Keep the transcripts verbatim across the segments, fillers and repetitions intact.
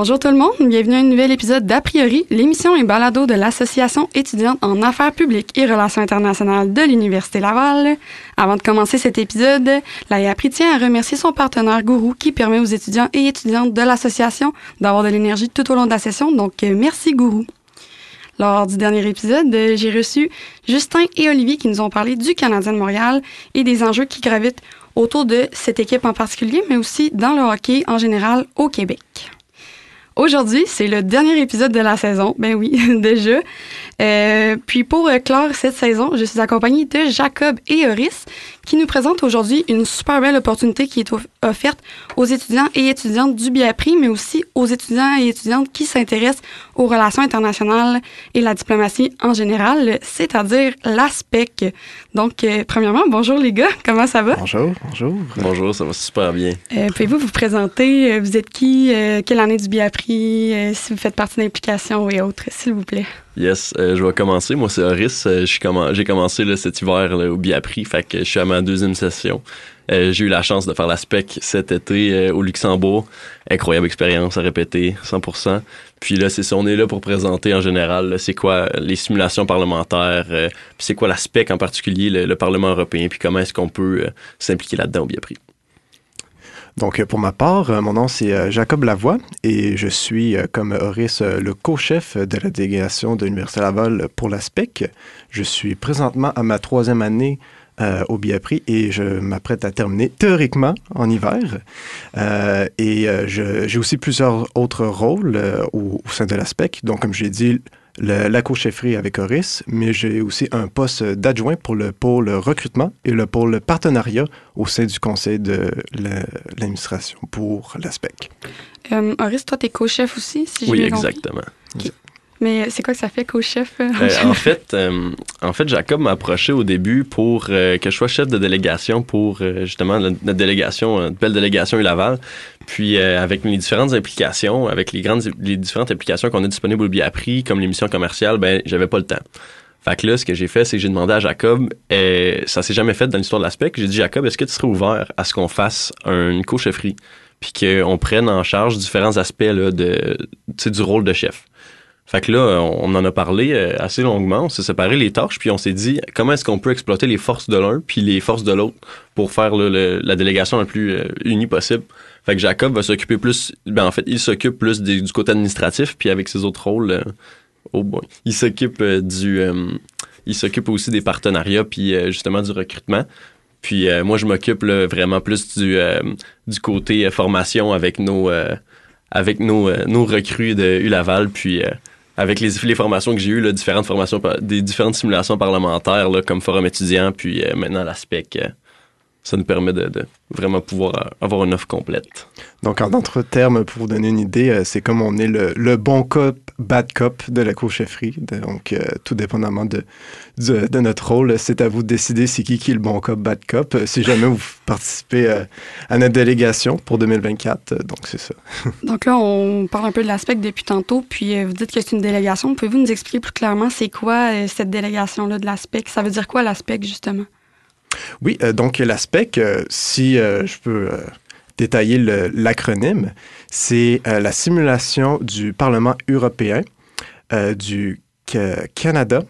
Bonjour tout le monde, bienvenue à un nouvel épisode d'A priori, l'émission et balado de l'Association étudiante en affaires publiques et relations internationales de l'Université Laval. Avant de commencer cet épisode, l'A E A P R I tient à remercier son partenaire Gourou qui permet aux étudiants et étudiantes de l'association d'avoir de l'énergie tout au long de la session, donc merci Gourou. Lors du dernier épisode, j'ai reçu Justin et Olivier qui nous ont parlé du Canadien de Montréal et des enjeux qui gravitent autour de cette équipe en particulier, mais aussi dans le hockey en général au Québec. Aujourd'hui, c'est le dernier épisode de la saison, ben oui, déjà. Euh, puis pour clore cette saison, je suis accompagnée de Jacob et Hauris qui nous présentent aujourd'hui une super belle opportunité qui est offerte aux étudiants et étudiantes du BIAPRI, mais aussi aux étudiants et étudiantes qui s'intéressent aux relations internationales et la diplomatie en général, c'est-à-dire la SPECQUE. Donc, euh, premièrement, bonjour les gars, comment ça va? Bonjour, bonjour. Bonjour, ça va super bien. Euh, Pouvez-vous vous présenter? Vous êtes qui? Euh, quelle année du BIAPRI? Euh, si vous faites partie d'implications et autres, s'il vous plaît. Yes, euh, je vais commencer. Moi, c'est Hauris. Euh, j'ai commen commencé là, cet hiver là, au BIAPRI, fait que je suis à ma deuxième session. Euh, j'ai eu la chance de faire la SPECQUE cet été euh, au Luxembourg. Incroyable expérience à répéter, cent pour cent. Puis là, c'est ça, on est là pour présenter en général c'est quoi les simulations parlementaires, euh, puis c'est quoi la SPECQUE en particulier, le, le Parlement européen, puis comment est-ce qu'on peut euh, s'impliquer là-dedans au BIAPRI. Donc, pour ma part, mon nom, c'est Jacob Lavoie et je suis, comme Hauris, le co-chef de la délégation de l'Université Laval pour la SPECQUE. Je suis présentement à ma troisième année euh, au BIAPRI et je m'apprête à terminer théoriquement en hiver. Euh, et j'ai aussi plusieurs autres rôles euh, au, au sein de la SPECQUE. Donc, comme j'ai dit, le, la co-chefferie avec Hauris, mais j'ai aussi un poste d'adjoint pour le pôle recrutement et le pôle partenariat au sein du conseil de l'administration pour la SPECQUE. Euh, Hauris, toi, t'es co-chef aussi, si j'ai bien compris? Oui, exactement. Okay. Mais c'est quoi que ça fait, co-chef? Euh, en, fait, euh, en fait, Jacob m'a approché au début pour euh, que je sois chef de délégation pour, euh, justement, notre délégation, notre belle délégation Laval. Puis, euh, avec les différentes implications, avec les grandes, les différentes implications qu'on a disponibles au BIAPRI, comme l'émission commerciale, ben, j'avais pas le temps. Fait que là, ce que j'ai fait, c'est que j'ai demandé à Jacob, et ça s'est jamais fait dans l'histoire de la SPECQUE, j'ai dit, Jacob, est-ce que tu serais ouvert à ce qu'on fasse une co-chefferie, puis qu'on prenne en charge différents aspects, là, de, tu sais, du rôle de chef? Fait que là, on en a parlé assez longuement, on s'est séparé les tâches, puis on s'est dit comment est-ce qu'on peut exploiter les forces de l'un puis les forces de l'autre pour faire le, le, la délégation la plus euh, unie possible. Fait que Jacob va s'occuper plus, ben en fait, il s'occupe plus des, du côté administratif, puis avec ses autres rôles, euh, oh boy, il s'occupe euh, du, euh, il s'occupe aussi des partenariats puis euh, justement du recrutement. Puis euh, moi, je m'occupe vraiment plus du, euh, du côté euh, formation avec nos, euh, avec nos, euh, nos recrues de U Laval, puis euh, avec les, les formations que j'ai eues, là, différentes formations, des différentes simulations parlementaires, là, comme forum étudiant, puis euh, maintenant la SPECQUE, euh, ça nous permet de, de vraiment pouvoir avoir une offre complète. Donc, en d'autres termes, pour vous donner une idée, euh, c'est comme on est le, le bon cop, bad cop de la co-chefferie. Donc, euh, tout dépendamment de, de, de notre rôle, c'est à vous de décider c'est qui qui est le bon cop, bad cop, euh, si jamais vous participez euh, à notre délégation pour deux mille vingt-quatre. Euh, donc, c'est ça. Donc là, on parle un peu de la SPECQUE depuis tantôt, puis euh, vous dites que c'est une délégation. Pouvez-vous nous expliquer plus clairement c'est quoi euh, cette délégation-là de la SPECQUE? Ça veut dire quoi la SPECQUE, justement? Oui, euh, donc la SPECQUE, euh, si euh, je peux euh, détailler l'acronyme, c'est euh, la simulation du Parlement européen, euh, du euh, Canada,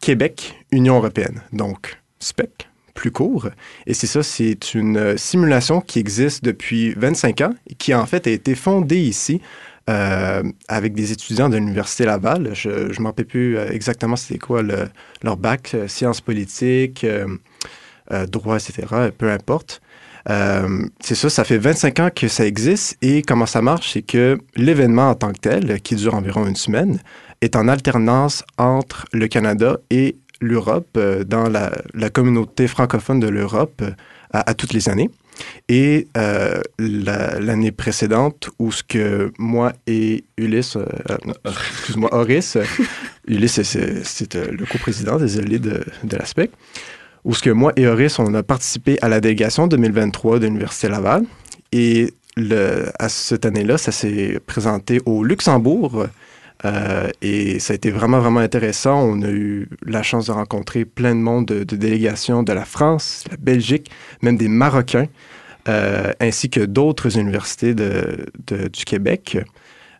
Québec, Union européenne. Donc, SPECQUE, plus court. Et c'est ça, c'est une simulation qui existe depuis vingt-cinq ans et qui, en fait, a été fondée ici euh, avec des étudiants de l'Université Laval. Je ne m'en rappelle plus exactement c'était quoi le, leur bac, euh, sciences politiques, euh, Euh, droit, et cetera, peu importe. Euh, c'est ça, ça fait vingt-cinq ans que ça existe et comment ça marche, c'est que l'événement en tant que tel, qui dure environ une semaine, est en alternance entre le Canada et l'Europe euh, dans la, la communauté francophone de l'Europe euh, à, à toutes les années. Et euh, l'année la, précédente, où ce que moi et Ulysse, euh, excuse-moi, Hauris, euh, Ulysse, c'est euh, le co-président, désolé, de, de la SPECQUE, où ce que moi et Hauris, on a participé à la délégation deux mille vingt-trois de l'Université Laval. Et le, à cette année-là, ça s'est présenté au Luxembourg. Euh, et ça a été vraiment, vraiment intéressant. On a eu la chance de rencontrer plein de monde de, de délégations de la France, de la Belgique, même des Marocains, euh, ainsi que d'autres universités de, de, du Québec.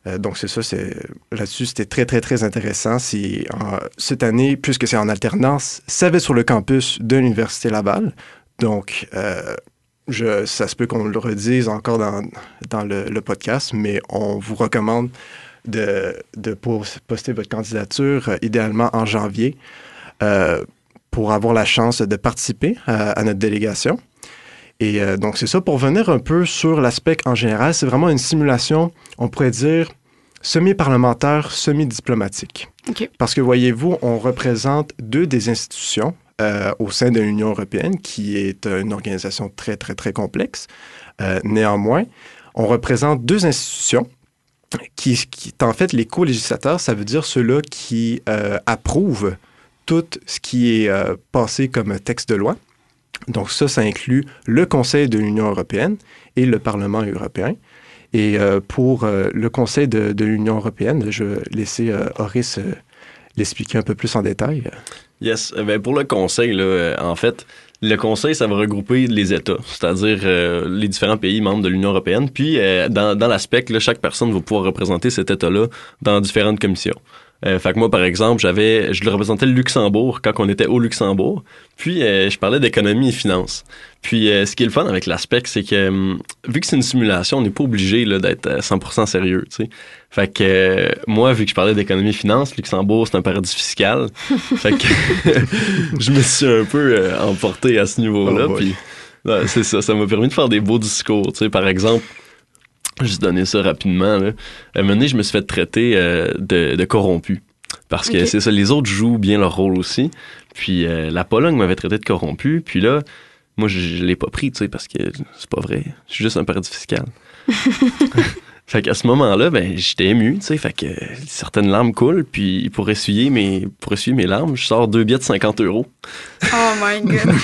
Euh, donc, c'est ça, c'est, là-dessus, c'était très, très, très intéressant. C'est, en, cette année, puisque c'est en alternance, ça avait sur le campus de l'Université Laval. Donc, euh, je, ça se peut qu'on le redise encore dans, dans le, le podcast, mais on vous recommande de, de poster votre candidature, euh, idéalement en janvier, euh, pour avoir la chance de participer euh, à notre délégation. Et euh, donc, c'est ça. Pour venir un peu sur l'aspect en général, c'est vraiment une simulation, on pourrait dire, semi-parlementaire, semi-diplomatique. Okay. Parce que, voyez-vous, on représente deux des institutions euh, au sein de l'Union européenne, qui est une organisation très, très, très complexe. Euh, néanmoins, on représente deux institutions qui, qui en fait, les co-législateurs, ça veut dire ceux-là qui euh, approuvent tout ce qui est euh, passé comme texte de loi. Donc ça, ça inclut le Conseil de l'Union européenne et le Parlement européen. Et euh, pour euh, le Conseil de, de l'Union européenne, je vais laisser euh, Hauris euh, l'expliquer un peu plus en détail. Yes. Eh bien, pour le Conseil, là, euh, en fait, le Conseil, ça va regrouper les États, c'est-à-dire euh, les différents pays membres de l'Union européenne. Puis, euh, dans, dans l'aspect, là, chaque personne va pouvoir représenter cet État-là dans différentes commissions. Euh, fait que moi, par exemple, j'avais, je le représentais le Luxembourg quand on était au Luxembourg. Puis, euh, je parlais d'économie et finances. Puis, euh, ce qui est le fun avec l'aspect, c'est que euh, vu que c'est une simulation, on n'est pas obligé là, d'être cent pour cent sérieux, tu sais. Fait que euh, moi, vu que je parlais d'économie et finances, Luxembourg, c'est un paradis fiscal. Fait que je me suis un peu euh, emporté à ce niveau-là. Oh puis, là, c'est ça, ça m'a permis de faire des beaux discours, tu sais. Par exemple... Juste donner ça rapidement. Là. À un moment donné, je me suis fait traiter euh, de, de corrompu. Parce que okay. c'est ça, les autres jouent bien leur rôle aussi. Puis euh, la Pologne m'avait traité de corrompu. Puis là, moi, je, je l'ai pas pris, tu sais, parce que c'est pas vrai. Je suis juste un paradis fiscal. Fait qu'à ce moment-là, ben, j'étais ému, tu sais. Fait que certaines larmes coulent. Puis pour essuyer mes, pour essuyer mes larmes, je sors deux billets de cinquante euros. Oh my God!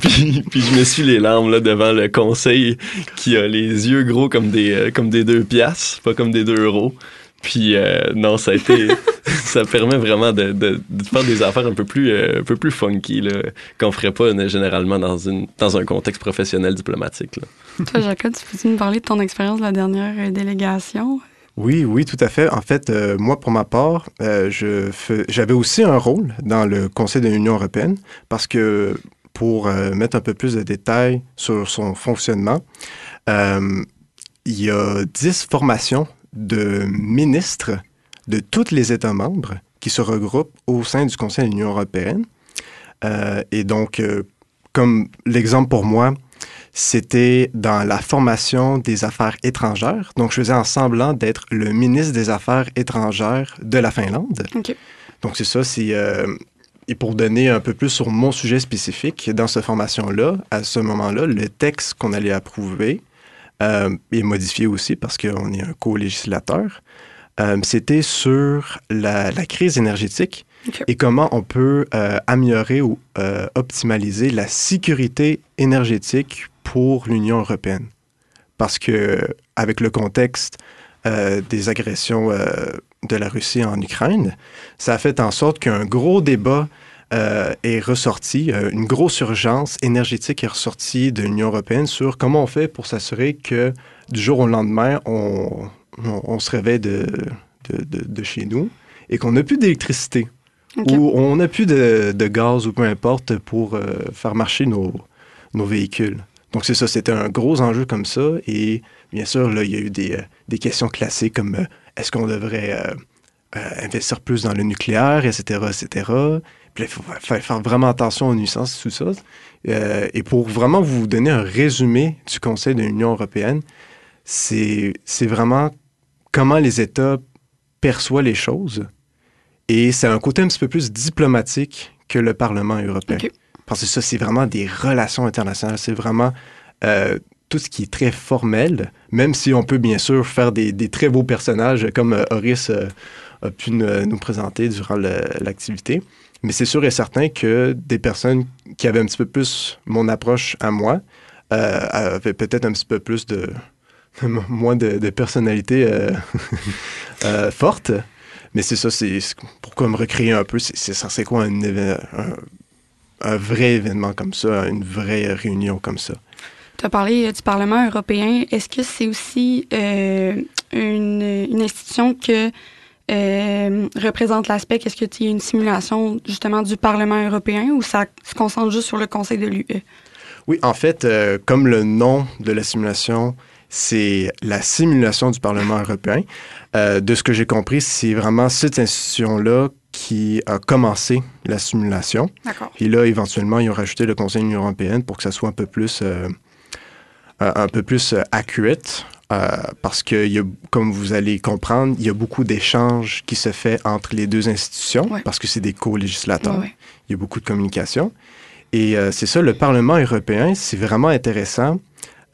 puis, puis je m'essuie les larmes là, devant le conseil qui a les yeux gros comme des, euh, comme des deux piastres, pas comme des deux euros. Puis euh, non, ça a été... ça permet vraiment de, de, de faire des affaires un peu plus, euh, un peu plus funky là, qu'on ferait pas euh, généralement dans, une, dans un contexte professionnel diplomatique. Là. Toi, Jacob, tu peux-tu nous parler de ton expérience de la dernière euh, délégation? Oui, oui, tout à fait. En fait, euh, moi, pour ma part, euh, je fais, j'avais aussi un rôle dans le Conseil de l'Union européenne parce que, pour euh, mettre un peu plus de détails sur son fonctionnement, euh, il y a dix formations de ministres de tous les États membres qui se regroupent au sein du Conseil de l'Union européenne. Euh, et donc, euh, comme l'exemple pour moi, c'était dans la formation des affaires étrangères. Donc, je faisais en semblant d'être le ministre des Affaires étrangères de la Finlande. Okay. Donc, c'est ça. C'est, euh, et pour donner un peu plus sur mon sujet spécifique, dans cette formation-là, à ce moment-là, le texte qu'on allait approuver euh, est modifié aussi parce qu'on est un co-législateur. Euh, c'était sur la, la crise énergétique okay. et comment on peut euh, améliorer ou euh, optimaliser la sécurité énergétique pour l'Union européenne. Parce que avec le contexte euh, des agressions euh, de la Russie en Ukraine, ça a fait en sorte qu'un gros débat euh, est ressorti, euh, une grosse urgence énergétique est ressortie de l'Union européenne sur comment on fait pour s'assurer que du jour au lendemain, on... On, on se réveille de, de, de, de chez nous et qu'on n'a plus d'électricité okay. ou on n'a plus de, de gaz ou peu importe pour euh, faire marcher nos, nos véhicules. Donc, c'est ça, c'était un gros enjeu comme ça. Et bien sûr, là, il y a eu des, des questions classiques comme euh, est-ce qu'on devrait euh, euh, investir plus dans le nucléaire, et cetera, et cetera. Puis il faut faire vraiment attention aux nuisances, tout ça. Euh, et pour vraiment vous donner un résumé du Conseil de l'Union européenne, c'est, c'est vraiment... comment les États perçoivent les choses. Et c'est un côté un petit peu plus diplomatique que le Parlement européen. Okay. Parce que ça, c'est vraiment des relations internationales. C'est vraiment euh, tout ce qui est très formel, même si on peut bien sûr faire des, des très beaux personnages comme euh, Hauris euh, a pu nous, nous présenter durant le, l'activité. Mais c'est sûr et certain que des personnes qui avaient un petit peu plus mon approche à moi euh, avaient peut-être un petit peu plus de... moins de, de personnalité euh, euh, forte. Mais c'est ça, c'est, c'est pour comme recréer un peu, c'est, c'est, c'est quoi un, éve- un, un vrai événement comme ça, une vraie réunion comme ça. Tu as parlé du Parlement européen. Est-ce que c'est aussi euh, une, une institution que euh, représente l'aspect? Est-ce que tu as une simulation justement du Parlement européen ou ça se concentre juste sur le Conseil de l'U E? Oui, en fait, euh, comme le nom de la simulation, c'est la simulation du Parlement européen. Euh, de ce que j'ai compris, c'est vraiment cette institution-là qui a commencé la simulation. D'accord. Et là, éventuellement, ils ont rajouté le Conseil de l'Union européenne pour que ça soit un peu plus, euh, un peu plus accurate. Euh, parce que, il y a, comme vous allez comprendre, il y a beaucoup d'échanges qui se fait entre les deux institutions, ouais. parce que c'est des co-législateurs. Ouais, ouais. Il y a beaucoup de communication. Et euh, c'est ça, le Parlement européen, c'est vraiment intéressant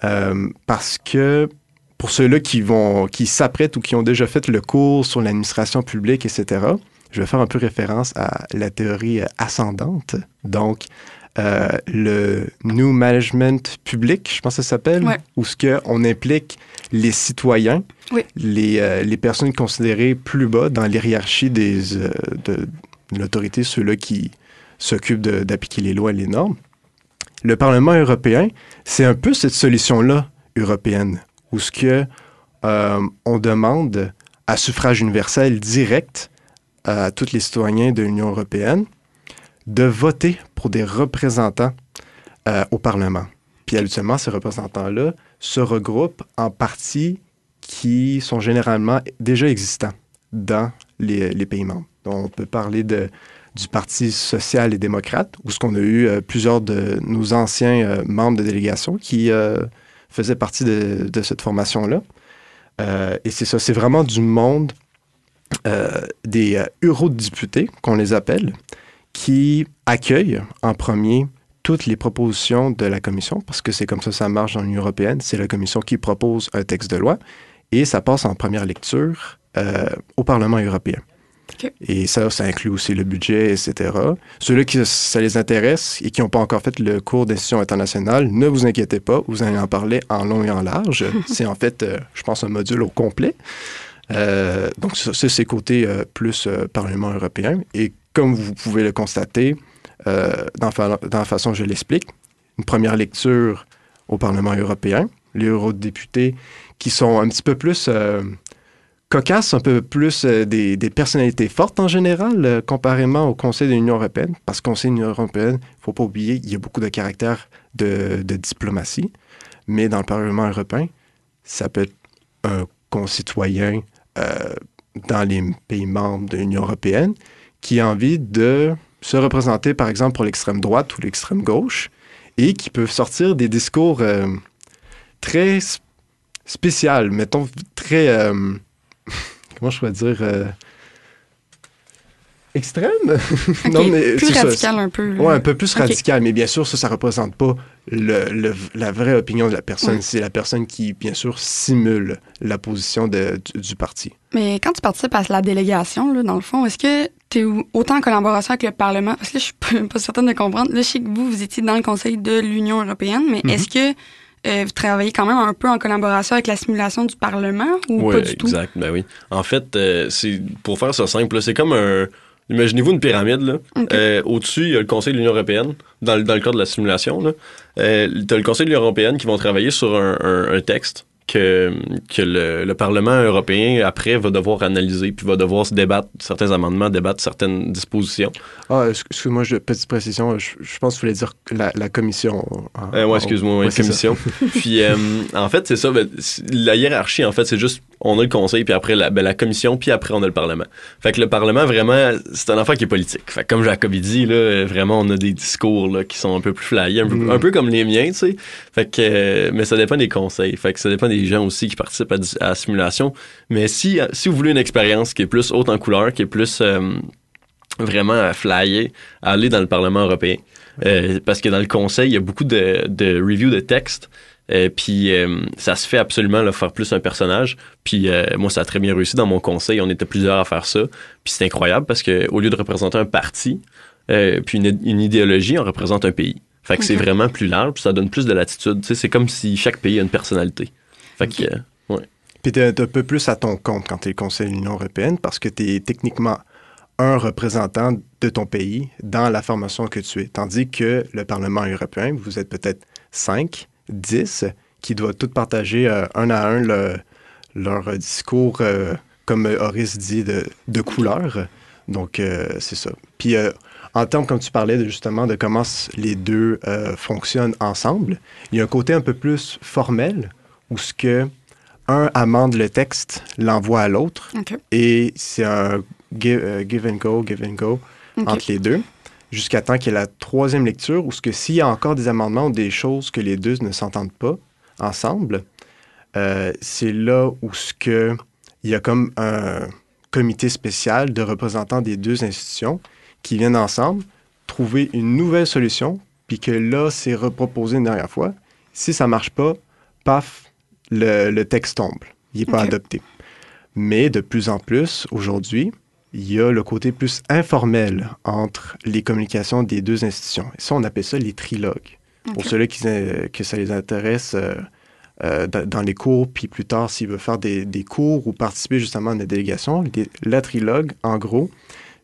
euh, parce que pour ceux-là qui vont, qui s'apprêtent ou qui ont déjà fait le cours sur l'administration publique, et cetera, je vais faire un peu référence à la théorie ascendante. Donc, euh, le New Management public, je pense que ça s'appelle, ouais. où ce que on implique les citoyens, oui. les, euh, les personnes considérées plus bas dans l'hierarchie des, euh, de, de l'autorité, ceux-là qui s'occupent d'appliquer les lois et les normes. Le Parlement européen, c'est un peu cette solution-là européenne, où ce que euh, on demande à suffrage universel direct à tous les citoyens de l'Union européenne de voter pour des représentants euh, au Parlement. Puis, habituellement, ces représentants-là se regroupent en partis qui sont généralement déjà existants dans les, les pays membres. Donc, on peut parler de, du Parti social et démocrate, où ce qu'on a eu euh, plusieurs de nos anciens euh, membres de délégation qui euh, faisaient partie de, de cette formation-là. Euh, et c'est ça, c'est vraiment du monde... Euh, des euh, eurodéputés, qu'on les appelle, qui accueillent en premier toutes les propositions de la Commission, parce que c'est comme ça que ça marche dans l'Union européenne. C'est la Commission qui propose un texte de loi et ça passe en première lecture euh, au Parlement européen. Okay. Et ça, ça inclut aussi le budget, et cetera. Ceux-là qui ça les intéresse et qui n'ont pas encore fait le cours d'institution internationale, ne vous inquiétez pas, vous allez en parler en long et en large. C'est en fait, euh, je pense, un module au complet. Euh, donc, c'est ces côtés euh, plus euh, Parlement européen. Et comme vous pouvez le constater, euh, dans, fa dans la façon que je l'explique, une première lecture au Parlement européen, les eurodéputés qui sont un petit peu plus euh, cocasses, un peu plus euh, des, des personnalités fortes en général, euh, comparément au Conseil de l'Union européenne. Parce que Conseil de l'Union européenne, il ne faut pas oublier, il y a beaucoup de caractère de, de diplomatie. Mais dans le Parlement européen, ça peut être un concitoyens euh, dans les pays membres de l'Union européenne qui a envie de se représenter, par exemple, pour l'extrême droite ou l'extrême gauche et qui peuvent sortir des discours euh, très sp spéciaux, mettons, très... Euh, comment je pourrais dire... Euh, extrême? Okay, non, mais, plus radical ça, un peu. Oui, un peu plus okay. radical, mais bien sûr, ça, ça ne représente pas le, le, la vraie opinion de la personne. Oui. C'est la personne qui, bien sûr, simule la position de, du, du parti. Mais quand tu participes à la délégation, là, dans le fond, est-ce que tu es autant en collaboration avec le Parlement? Parce que là, je ne suis pas certaine de comprendre. Là, je sais que vous, vous étiez dans le Conseil de l'Union européenne, mais mm-hmm. est-ce que Euh, vous travaillez quand même un peu en collaboration avec la simulation du Parlement ou ouais, pas du tout? Exact, ben oui. En fait, euh, c'est pour faire ça simple, c'est comme un... Imaginez-vous une pyramide, là. Okay. Euh, au-dessus, il y a le Conseil de l'Union européenne, dans, dans le cadre de la simulation, là. Euh, t'as le Conseil de l'Union européenne qui vont travailler sur un, un, un texte que, que le, le Parlement européen, après, va devoir analyser puis va devoir se débattre certains amendements, débattre certaines dispositions. Ah, excuse-moi, petite précision, je, je pense que vous voulez dire la, la commission. Hein, euh, oui, excuse-moi, la ouais, commission. Puis, euh, en fait, c'est ça, ben, la hiérarchie, en fait, c'est juste, on a le Conseil, puis après, la, ben, la commission, puis après, on a le Parlement. Fait que le Parlement, vraiment, c'est un affaire qui est politique. Fait que comme Jacob dit, là, vraiment, on a des discours là, qui sont un peu plus flyés, un peu, mmh. un peu comme les miens, tu sais. Fait que, euh, mais ça dépend des conseils. Fait que ça dépend des gens aussi qui participent à, à la simulation. Mais si, si vous voulez une expérience qui est plus haute en couleur, qui est plus euh, vraiment à flyer, à aller dans le Parlement européen. Euh, parce que dans le Conseil, il y a beaucoup de, de reviews de textes. Euh, puis euh, ça se fait absolument là, faire plus un personnage. Puis euh, moi, ça a très bien réussi dans mon conseil. On était plusieurs à faire ça. Puis c'est incroyable parce qu'au lieu de représenter un parti, euh, puis une, une idéologie, on représente un pays. Fait que okay. c'est vraiment plus large, puis ça donne plus de latitude. Tu sais, c'est comme si chaque pays a une personnalité. Fait que, okay. euh, ouais. Puis t'es un peu plus à ton compte quand t'es le Conseil de l'Union européenne parce que t'es techniquement un représentant de ton pays dans la formation que tu es. Tandis que le Parlement européen, vous êtes peut-être cinq, dix qui doivent toutes partager euh, un à un le, leur discours, euh, comme Hauris dit, de, de couleur. Donc, euh, c'est ça. Puis, euh, en termes, comme tu parlais de, justement de comment les deux euh, fonctionnent ensemble, il y a un côté un peu plus formel où ce que un amende le texte, l'envoie à l'autre. Okay. Et c'est un give, uh, give and go, give and go okay. entre les deux, jusqu'à temps qu'il y ait la troisième lecture où ce que s'il y a encore des amendements ou des choses que les deux ne s'entendent pas ensemble, euh, c'est là où ce que il y a comme un comité spécial de représentants des deux institutions qui viennent ensemble trouver une nouvelle solution, puis que là, c'est reproposé une dernière fois. Si ça ne marche pas, paf, le, le texte tombe. Il n'est okay. pas adopté. Mais de plus en plus, aujourd'hui, il y a le côté plus informel entre les communications des deux institutions. Et ça, on appelle ça les trilogues. Okay. Pour ceux-là qui, euh, que ça les intéresse... Euh, Euh, dans les cours, puis plus tard, s'il veut faire des, des cours ou participer justement à une délégation, les, la trilogue, en gros,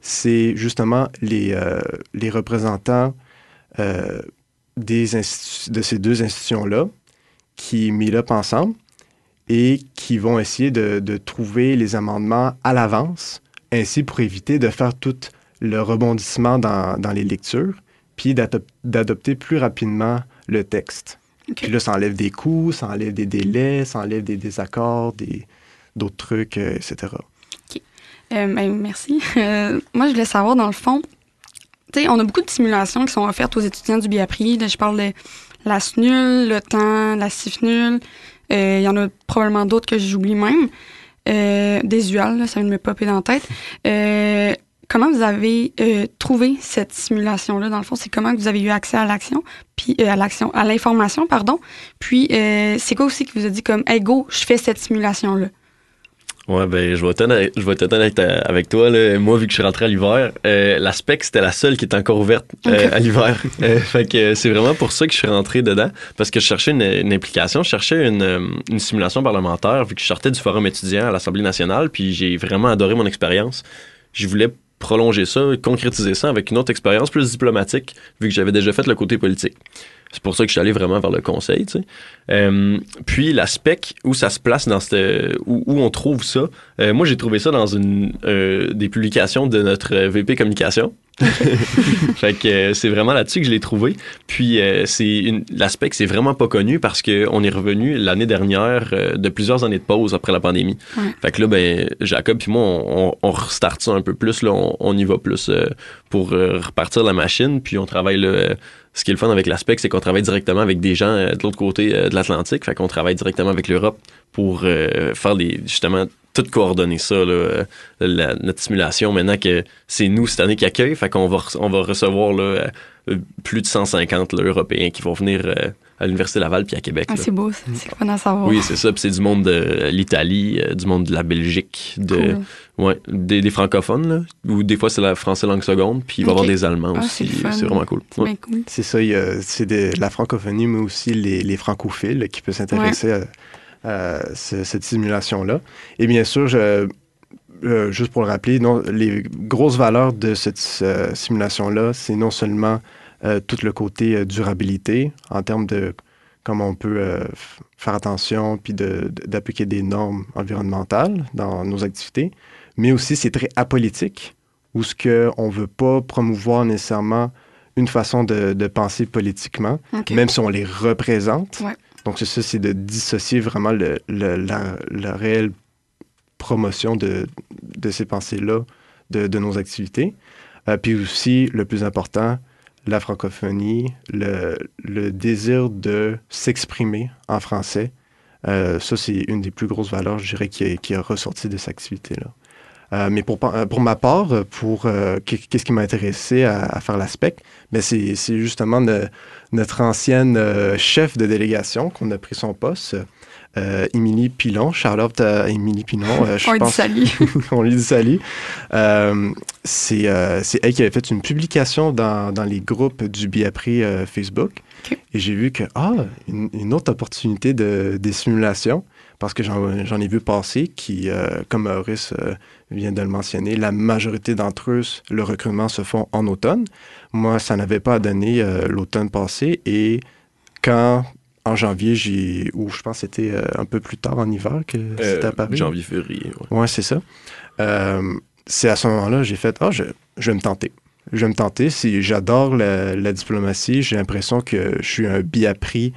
c'est justement les, euh, les représentants euh, des de ces deux institutions-là qui meet up ensemble et qui vont essayer de, de trouver les amendements à l'avance, ainsi pour éviter de faire tout le rebondissement dans, dans les lectures, puis d'adopter plus rapidement le texte. Okay. Puis là, ça enlève des coûts, ça enlève des délais, ça enlève des désaccords, des, d'autres trucs, euh, et cetera. OK. Euh, ben, merci. Euh, moi, je voulais savoir, dans le fond, tu sais, on a beaucoup de simulations qui sont offertes aux étudiants du BIAPRI. Là, je parle de la S N U L, le temps, la S I F N U L. Il euh, y en a probablement d'autres que j'oublie même. Euh, des U A L, là, ça vient de me popper dans la tête. Euh, comment vous avez euh, trouvé cette simulation-là? Dans le fond, c'est comment vous avez eu accès à l'action, puis euh, à l'action, à l'information, pardon. Puis, euh, c'est quoi aussi qui vous a dit comme, hey, go, je fais cette simulation-là? Ouais, ben, je vais t'étonner avec, avec toi, là. Moi, vu que je suis rentré à l'hiver, euh, la SPECQUE, c'était la seule qui était encore ouverte euh, okay. à l'hiver. euh, fait que c'est vraiment pour ça que je suis rentré dedans, parce que je cherchais une, une implication, je cherchais une, une simulation parlementaire, vu que je sortais du forum étudiant à l'Assemblée nationale, puis j'ai vraiment adoré mon expérience. Je voulais prolonger ça, concrétiser ça avec une autre expérience plus diplomatique, vu que j'avais déjà fait le côté politique. C'est pour ça que je suis allé vraiment vers le conseil, tu sais. Euh, puis la SPECQUE, où ça se place dans cette... Où, où on trouve ça. Euh, moi, j'ai trouvé ça dans une euh, des publications de notre V P Communication. Fait que euh, c'est vraiment là-dessus que je l'ai trouvé. Puis euh, c'est une, la SPECQUE, c'est vraiment pas connu parce qu'on est revenu l'année dernière euh, de plusieurs années de pause après la pandémie. Ouais. Fait que là, ben Jacob puis moi, on, on, on restarte ça un peu plus. Là, on, on y va plus euh, pour euh, repartir la machine. Puis on travaille... Là, euh, ce qui est le fun avec la SPECQUE, c'est qu'on travaille directement avec des gens euh, de l'autre côté euh, de l'Atlantique. Fait qu'on travaille directement avec l'Europe pour euh, faire les, justement tout coordonner ça, là, euh, la, notre simulation. Maintenant que c'est nous cette année qui accueille, fait qu'on va, on va recevoir là, euh, plus de cent cinquante là, Européens qui vont venir euh, à l'Université Laval puis à Québec. Ah, c'est beau, c'est fun à savoir. Oui, c'est ça. Puis c'est du monde de l'Italie, euh, du monde de la Belgique, de, cool. ouais, des, des francophones, ou des fois c'est la français langue seconde, puis il va y okay. avoir des Allemands ah, aussi. C'est vraiment cool. C'est ouais. cool. ça, c'est de la francophonie, mais aussi les, les francophiles qui peuvent s'intéresser ouais. à, à ce, cette simulation-là. Et bien sûr, je, euh, juste pour le rappeler, non, les grosses valeurs de cette euh, simulation-là, c'est non seulement... Euh, tout le côté euh, durabilité en termes de comment on peut euh, faire attention puis d'appliquer de, de, des normes environnementales dans nos activités, mais aussi c'est très apolitique où ce que on veut pas promouvoir nécessairement une façon de, de penser politiquement, okay. même si on les représente. Ouais. Donc c'est ça, c'est de dissocier vraiment le, le, la, la réelle promotion de, de ces pensées-là de, de nos activités. Euh, puis aussi, le plus important, la francophonie, le, le désir de s'exprimer en français. Euh, ça, c'est une des plus grosses valeurs, je dirais, qui a, qui a ressorti de cette activité-là. Euh, mais pour, pour ma part, pour euh, qu'est-ce qui m'a intéressé à, à faire la SPECQUE, c'est justement de, notre ancienne euh, chef de délégation qu'on a pris son poste, euh, Émilie Pilon. Charlotte euh, Émilie Pilon, euh, je on pense... Lui dit salut. On lui dit salut. Euh, c'est euh, elle qui avait fait une publication dans, dans les groupes du BIAPRI euh, Facebook. Okay. Et j'ai vu que, ah, une, une autre opportunité de, des simulations, parce que j'en ai vu passer, qui, euh, comme Hauris euh, vient de le mentionner, la majorité d'entre eux, le recrutement se font en automne. Moi, ça n'avait pas donné euh, l'automne passé. Et quand en janvier, j'ai, ou je pense que c'était un peu plus tard en hiver que euh, c'était à Paris. Janvier, février, ouais. Ouais, c'est ça. Euh, c'est à ce moment-là, j'ai fait, ah, je, je vais me tenter. Je vais me tenter. Si j'adore la, la diplomatie. J'ai l'impression que je suis un BIAPRI,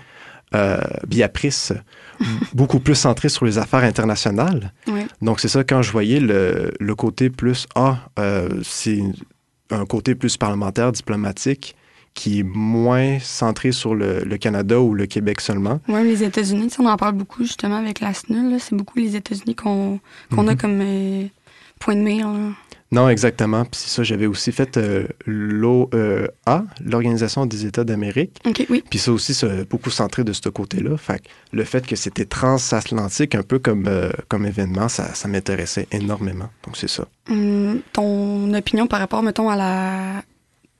euh, BIAPRIS, beaucoup plus centré sur les affaires internationales. Ouais. Donc, c'est ça, quand je voyais le, le côté plus, ah, euh, c'est un côté plus parlementaire, diplomatique, qui est moins centré sur le, le Canada ou le Québec seulement. Oui, les États-Unis, on en parle beaucoup justement avec la C N U L. C'est beaucoup les États-Unis qu'on qu'on mm-hmm. a comme euh, point de mire. Là. Non, exactement. Puis ça, j'avais aussi fait euh, l'O E A, l'Organisation des États d'Amérique. OK, oui. Puis ça aussi, c'est beaucoup centré de ce côté-là. Fait que le fait que c'était transatlantique, un peu comme, euh, comme événement, ça, ça m'intéressait énormément. Donc, c'est ça. Hum, ton opinion par rapport, mettons, à la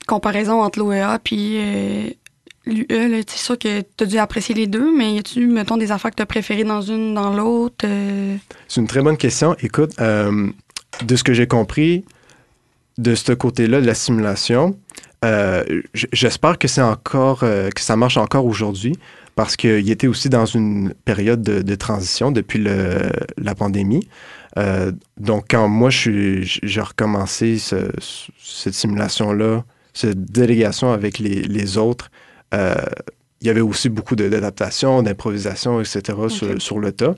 comparaison entre l'O E A puis euh, l'U E, c'est sûr que tu as dû apprécier les deux, mais y a-tu, mettons, des affaires que tu as préférées dans une, dans l'autre? Euh... C'est une très bonne question. Écoute, euh, de ce que j'ai compris de ce côté-là de la simulation, euh, j'espère que c'est encore euh, que ça marche encore aujourd'hui, parce qu'il était aussi dans une période de, de transition depuis le, la pandémie. Euh, donc, quand moi, j'ai recommencé ce, cette simulation-là, cette délégation avec les, les autres, euh, il y avait aussi beaucoup d'adaptations, d'improvisations, et cetera okay. sur, sur le tas.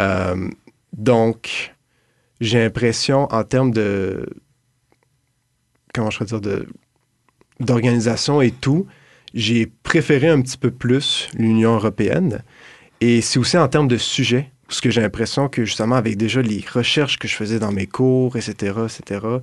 Euh, donc, j'ai l'impression, en termes de... Comment je pourrais dire? D'organisation et tout, j'ai préféré un petit peu plus l'Union européenne. Et c'est aussi en termes de sujet, parce que j'ai l'impression que, justement, avec déjà les recherches que je faisais dans mes cours, et cetera, et cetera,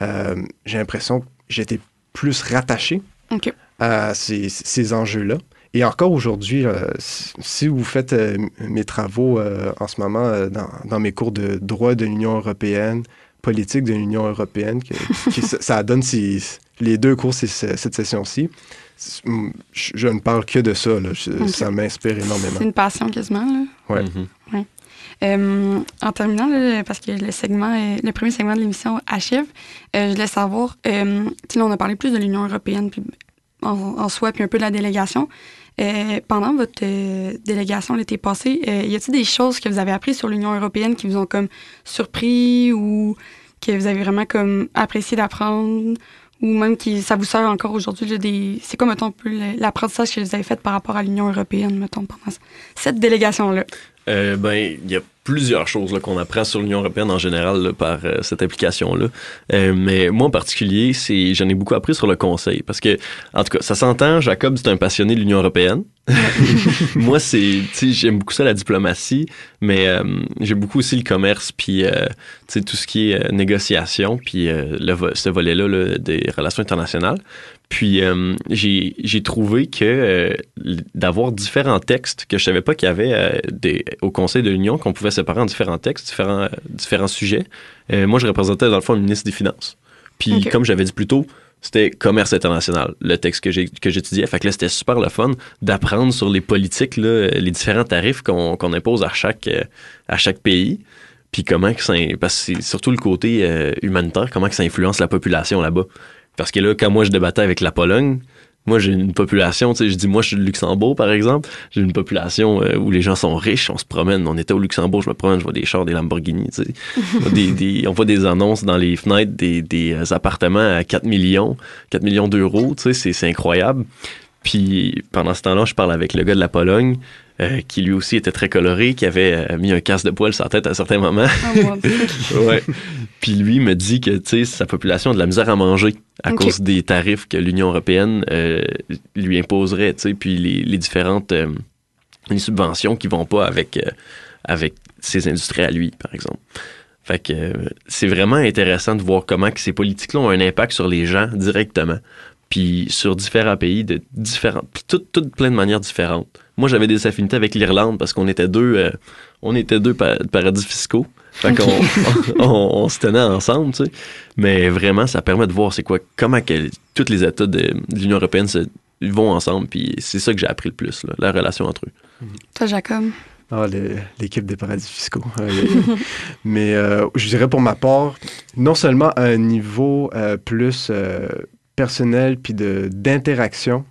euh, j'ai l'impression que j'étais plus rattaché okay. à ces, ces enjeux-là. Et encore aujourd'hui, euh, si vous faites euh, mes travaux euh, en ce moment euh, dans, dans mes cours de droit de l'Union européenne, politique de l'Union européenne, que, que ça, ça donne si, les deux cours c'est, cette session-ci, je, je ne parle que de ça. Là, je, okay. Ça m'inspire énormément. C'est une passion quasiment. Là. Ouais. Mm-hmm. Ouais. Euh, en terminant, là, parce que le segment, euh, le premier segment de l'émission achève, euh, je voulais savoir, euh, là, on a parlé plus de l'Union européenne puis, en, en soi, puis un peu de la délégation. Euh, pendant votre euh, délégation l'été passé, euh, y a-t-il des choses que vous avez apprises sur l'Union européenne qui vous ont comme surpris ou que vous avez vraiment comme apprécié d'apprendre ou même qui ça vous sert encore aujourd'hui? Des... C'est quoi, mettons, l'apprentissage que vous avez fait par rapport à l'Union européenne, mettons, pendant cette délégation-là? Euh, ben, il y a plusieurs choses là, qu'on apprend sur l'Union européenne en général là, par euh, cette implication-là. Euh, mais moi, en particulier, c'est, j'en ai beaucoup appris sur le Conseil. Parce que, en tout cas, ça s'entend, Jacob, c'est un passionné de l'Union européenne. Moi, c'est, tu sais, j'aime beaucoup ça, la diplomatie, mais euh, j'aime beaucoup aussi le commerce, puis, euh, tu sais, tout ce qui est euh, négociation, puis euh, le, ce volet-là là, des relations internationales. Puis, euh, j'ai, j'ai trouvé que euh, d'avoir différents textes que je ne savais pas qu'il y avait euh, des, au Conseil de l'Union, qu'on pouvait séparer en différents textes, différents, euh, différents sujets. Euh, moi, je représentais, dans le fond, le ministre des Finances. Puis, okay. comme j'avais dit plus tôt, c'était commerce international, le texte que, j'ai, que j'étudiais. Fait que là, c'était super le fun d'apprendre sur les politiques, là, les différents tarifs qu'on, qu'on impose à chaque, à chaque pays. Puis, comment que ça. Parce que c'est surtout le côté euh, humanitaire, comment que ça influence la population là-bas. Parce que là, quand moi, je débattais avec la Pologne, moi, j'ai une population, tu sais, je dis, moi, je suis de Luxembourg, par exemple, j'ai une population euh, où les gens sont riches, on se promène, on était au Luxembourg, je me promène, je vois des chars, des Lamborghini, tu sais, on, des, des, on voit des annonces dans les fenêtres, des, des appartements à quatre millions, quatre millions d'euros, tu sais, c'est, c'est incroyable. Puis pendant ce temps-là, je parle avec le gars de la Pologne, Euh, qui lui aussi était très coloré, qui avait euh, mis un casque de poil sur la tête à un certain moment. Ouais. Puis lui me dit que, tu sais, sa population a de la misère à manger à okay. cause des tarifs que l'Union européenne euh, lui imposerait, tu sais, puis les, les différentes euh, les subventions qui vont pas avec, euh, avec ses industries à lui, par exemple. Fait que euh, c'est vraiment intéressant de voir comment que ces politiques-là ont un impact sur les gens directement. Puis sur différents pays, de différentes, tout, tout plein de manières différentes. Moi, j'avais des affinités avec l'Irlande parce qu'on était deux, euh, on était deux par- paradis fiscaux. Fait okay. qu'on on, on, on se tenait ensemble, tu sais. Mais vraiment, ça permet de voir c'est quoi, comment que tous les États de, de l'Union européenne se, vont ensemble. Puis c'est ça que j'ai appris le plus, là, la relation entre eux. Toi, Jacob? Ah, le, l'équipe des paradis fiscaux. Euh, mais euh, je dirais pour ma part, non seulement à un niveau euh, plus... Euh, personnel puis de d'interaction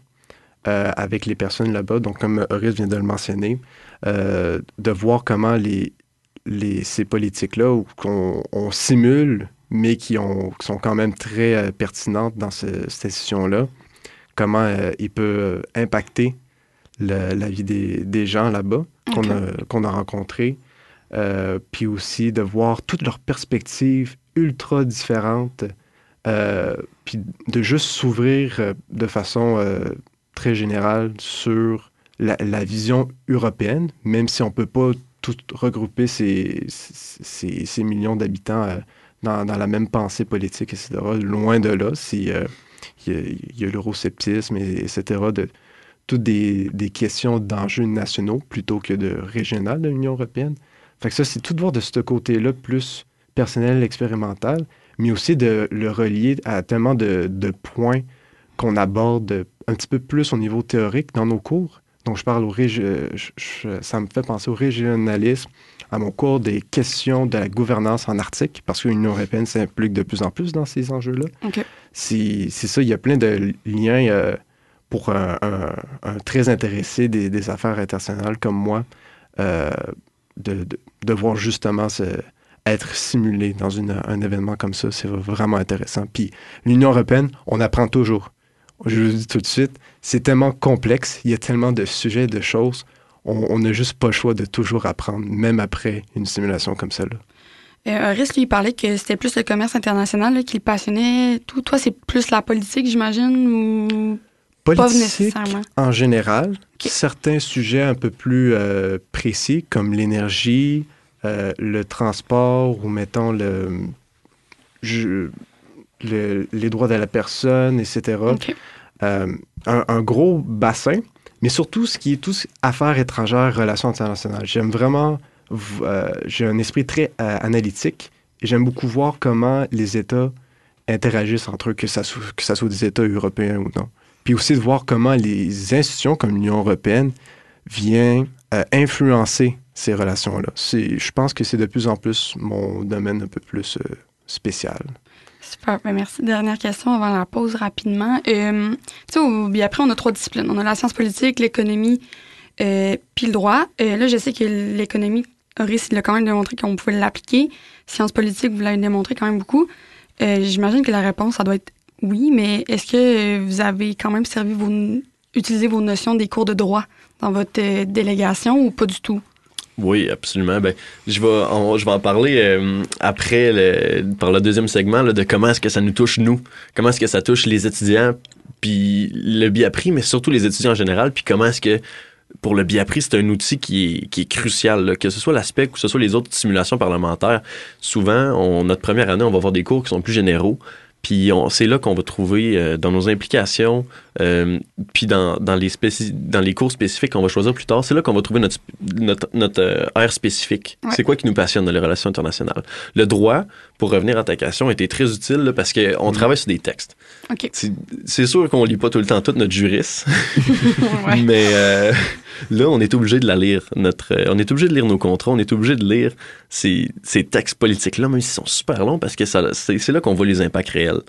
euh, avec les personnes là-bas, donc comme Hauris vient de le mentionner, euh, de voir comment les, les, ces politiques-là qu'on on simule, mais qui, ont, qui sont quand même très euh, pertinentes dans ce, cette institution-là, comment euh, il peut impacter le, la vie des, des gens là-bas qu'on okay. a, qu'on a rencontrés. Euh, puis aussi de voir toutes leurs perspectives ultra différentes, euh, puis de juste s'ouvrir de façon euh, très générale sur la, la vision européenne, même si on ne peut pas tout regrouper ces, ces, ces millions d'habitants euh, dans, dans la même pensée politique, et cetera. Loin de là, il euh, y a, a l'eurosceptisme, et cetera, de toutes des, des questions d'enjeux nationaux plutôt que de régional de l'Union européenne. Fait que ça, c'est tout de voir de ce côté-là, plus personnel, expérimental, mais aussi de le relier à tellement de, de points qu'on aborde un petit peu plus au niveau théorique dans nos cours. Donc, je parle au je, je, ça me fait penser au régionalisme, à mon cours des questions de la gouvernance en Arctique, parce que l'Union européenne s'implique de plus en plus dans ces enjeux-là. Okay. C'est, c'est ça, il y a plein de liens euh, pour un, un, un très intéressé des, des affaires internationales comme moi, euh, De, de, de voir justement se, être simulé dans une, un événement comme ça, c'est vraiment intéressant. Puis l'Union européenne, on apprend toujours. Je vous le dis tout de suite, c'est tellement complexe, il y a tellement de sujets, de choses, on n'a juste pas le choix de toujours apprendre, même après une simulation comme celle-là. Euh, Hauris, lui, il parlait que c'était plus le commerce international là, qui le passionnait. Tout, toi, c'est plus la politique, j'imagine, ou... Politique en général, okay. Certains sujets un peu plus euh, précis, comme l'énergie, euh, le transport ou, mettons, le, je, le, les droits de la personne, et cetera. Okay. Euh, un, un gros bassin, mais surtout ce qui est tout affaires étrangères, relations internationales. J'aime vraiment, euh, j'ai un esprit très euh, analytique et j'aime beaucoup voir comment les États interagissent entre eux, que ça, que ça soit des États européens ou non. Puis aussi de voir comment les institutions comme l'Union européenne viennent euh, influencer ces relations-là. C'est, je pense que c'est de plus en plus mon domaine un peu plus euh, spécial. Super. Bien, merci. Dernière question avant la pause rapidement. Euh, tu sais, au BIAPRI, on a trois disciplines. On a la science politique, l'économie, euh, puis le droit. Euh, là, je sais que l'économie, Hauris, il a quand même démontré qu'on pouvait l'appliquer. Science politique, vous l'avez démontré quand même beaucoup. Euh, j'imagine que la réponse, ça doit être oui, mais est-ce que vous avez quand même servi vos, utilisé vos notions des cours de droit dans votre euh, délégation ou pas du tout? Oui, absolument. Ben, je vais, on, je vais en parler euh, après, le, par le deuxième segment, là, de comment est-ce que ça nous touche, nous. Comment est-ce que ça touche les étudiants, puis le BIAPRI, mais surtout les étudiants en général, puis comment est-ce que, pour le BIAPRI, c'est un outil qui est, qui est crucial, là, que ce soit l'aspect ou que ce soit les autres simulations parlementaires. Souvent, on, notre première année, on va avoir des cours qui sont plus généraux. Puis on, c'est là qu'on va trouver euh, dans nos implications, euh, puis dans, dans, les spéci- dans les cours spécifiques qu'on va choisir plus tard, c'est là qu'on va trouver notre, notre, notre euh, aire spécifique. Ouais. C'est quoi qui nous passionne dans les relations internationales? Le droit, pour revenir à ta question, a été très utile là, parce qu'on travaille sur des textes. Okay. C'est, c'est sûr qu'on ne lit pas tout le temps toute notre juriste, ouais. mais... Euh... Là, on est obligé de la lire. Notre, euh, on est obligé de lire nos contrats. On est obligé de lire ces, ces textes politiques-là, même s'ils sont super longs, parce que ça, c'est, c'est là qu'on voit les impacts réels.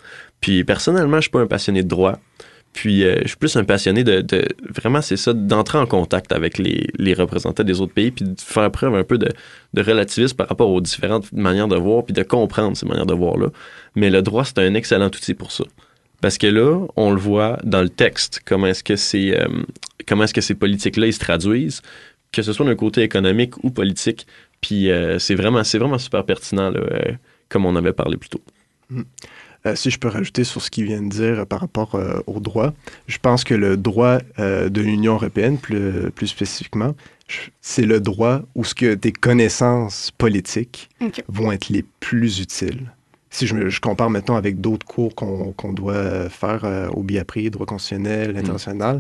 Puis, personnellement, je ne suis pas un passionné de droit. Puis, euh, je suis plus un passionné de, de... Vraiment, c'est ça, d'entrer en contact avec les, les représentants des autres pays puis de faire preuve un peu de, de relativisme par rapport aux différentes manières de voir puis de comprendre ces manières de voir-là. Mais le droit, c'est un excellent outil pour ça. Parce que là, on le voit dans le texte, comment est-ce que ces, euh, comment est-ce que ces politiques-là, ils se traduisent, que ce soit d'un côté économique ou politique. Puis euh, c'est, vraiment, c'est vraiment super pertinent, là, euh, comme on avait parlé plus tôt. Mmh. Euh, si je peux rajouter sur ce qu'il vient de dire euh, par rapport euh, au droit, je pense que le droit euh, de l'Union européenne, plus, plus spécifiquement, je, c'est le droit où ce que tes connaissances politiques okay. vont être les plus utiles. Si je, me, je compare maintenant avec d'autres cours qu'on, qu'on doit faire euh, au BIAPRI, droit constitutionnel, international,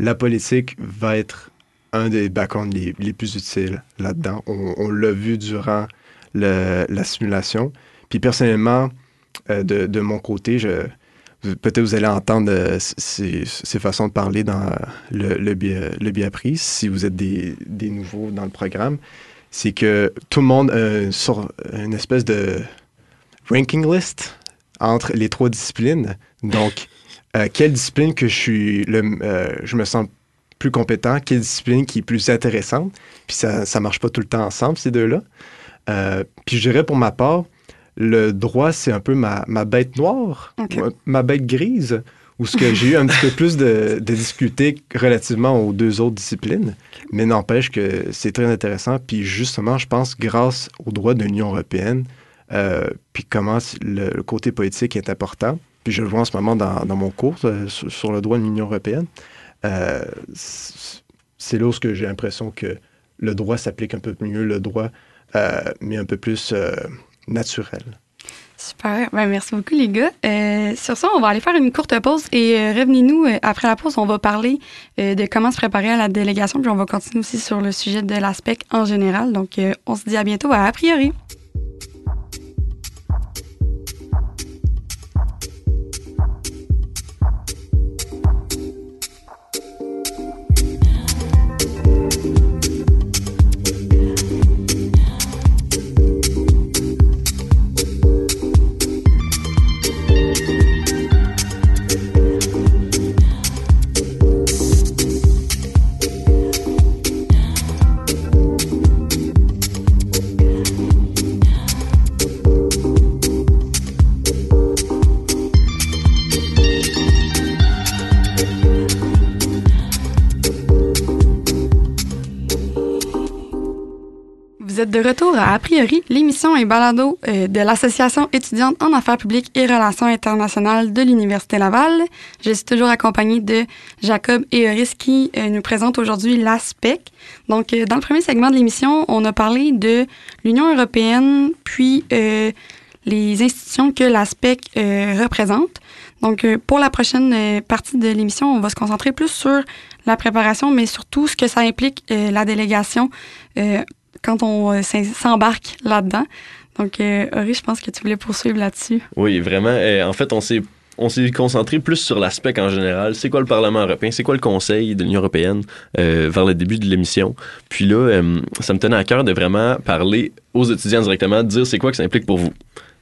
mmh. la politique va être un des backgrounds les, les plus utiles là-dedans. On, on l'a vu durant le, la simulation. Puis personnellement, euh, de, de mon côté, je, peut-être vous allez entendre euh, ces, ces façons de parler dans le, le, le BIAPRI, si vous êtes des, des nouveaux dans le programme. C'est que tout le monde euh, sur une espèce de ranking list entre les trois disciplines. Donc, euh, quelle discipline que je suis, le, euh, je me sens plus compétent, quelle discipline qui est plus intéressante. Puis ça ne marche pas tout le temps ensemble, ces deux-là. Euh, puis je dirais pour ma part, le droit, c'est un peu ma, ma bête noire, okay. ma, ma bête grise, où ce que j'ai eu un petit peu plus de, de difficultés relativement aux deux autres disciplines, mais n'empêche que c'est très intéressant. Puis justement, je pense, grâce au droit de l'Union européenne, euh, puis comment le, le côté politique est important, puis je le vois en ce moment dans, dans mon cours euh, sur, sur le droit de l'Union européenne, euh, c'est là où j'ai l'impression que le droit s'applique un peu mieux, le droit, euh, mais un peu plus euh, naturel. Super. Ben, merci beaucoup, les gars. Euh, sur ça, on va aller faire une courte pause et euh, revenez-nous. Euh, après la pause, on va parler euh, de comment se préparer à la délégation, puis on va continuer aussi sur le sujet de la SPECQUE en général. Donc, euh, on se dit à bientôt à A priori. De retour à A priori, l'émission et balado euh, de l'Association étudiante en affaires publiques et relations internationales de l'Université Laval. Je suis toujours accompagnée de Jacob et Hauris qui euh, nous présentent aujourd'hui la SPECQUE. Donc, euh, dans le premier segment de l'émission, on a parlé de l'Union européenne, puis euh, les institutions que la SPECQUE euh, représente. Donc, euh, pour la prochaine euh, partie de l'émission, on va se concentrer plus sur la préparation, mais surtout ce que ça implique, euh, la délégation euh, quand on euh, s'embarque là-dedans. Donc, euh, Hauris, je pense que tu voulais poursuivre là-dessus. Oui, vraiment. Euh, en fait, on s'est, on s'est concentré plus sur l'aspect en général. C'est quoi le Parlement européen? C'est quoi le Conseil de l'Union européenne euh, vers le début de l'émission? Puis là, euh, ça me tenait à cœur de vraiment parler aux étudiants directement, de dire c'est quoi que ça implique pour vous.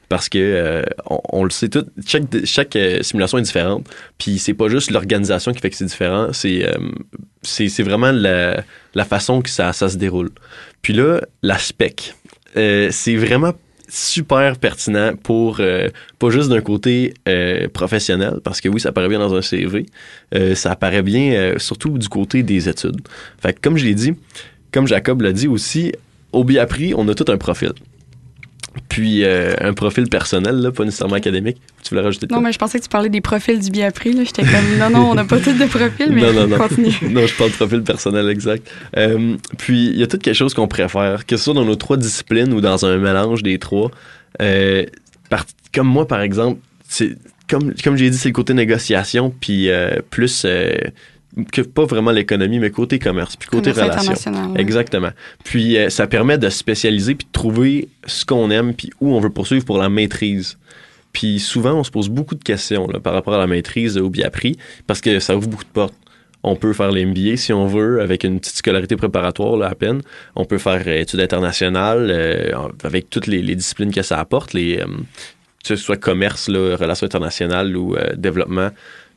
Parce que euh, on, on le sait tout, chaque, chaque euh, simulation est différente. Puis c'est pas juste l'organisation qui fait que c'est différent, c'est, euh, c'est, c'est vraiment la, la façon que ça, ça se déroule. Puis là, la SPECQUE, euh, c'est vraiment super pertinent pour, euh, pas juste d'un côté euh, professionnel, parce que oui, ça apparaît bien dans un C V, euh, ça apparaît bien euh, surtout du côté des études. Fait que comme je l'ai dit, comme Jacob l'a dit aussi, au BIAPRI, on a tout un profil. Puis euh, un profil personnel, là, pas nécessairement académique. Tu voulais rajouter de Non, quoi? Mais je pensais que tu parlais des profils du BIAPRI. Là. J'étais comme, non, non, on n'a pas tous de profil, mais non, non, continue. Non, non, je parle de profil personnel, exact. Euh, puis il y a tout quelque chose qu'on préfère, que ce soit dans nos trois disciplines ou dans un mélange des trois. Euh, par, comme moi, par exemple, c'est, comme, comme j'ai dit, c'est le côté négociation, puis euh, plus... Euh, que pas vraiment l'économie, mais côté commerce, puis côté relations. Oui. Exactement. Puis euh, ça permet de spécialiser, puis de trouver ce qu'on aime, puis où on veut poursuivre pour la maîtrise. Puis souvent, on se pose beaucoup de questions là, par rapport à la maîtrise au BIAPRI, parce que ça ouvre beaucoup de portes. On peut faire l'M B A si on veut, avec une petite scolarité préparatoire là, à peine. On peut faire euh, études internationales, euh, avec toutes les, les disciplines que ça apporte, les, euh, que ce soit commerce, là, relations internationales ou euh, développement.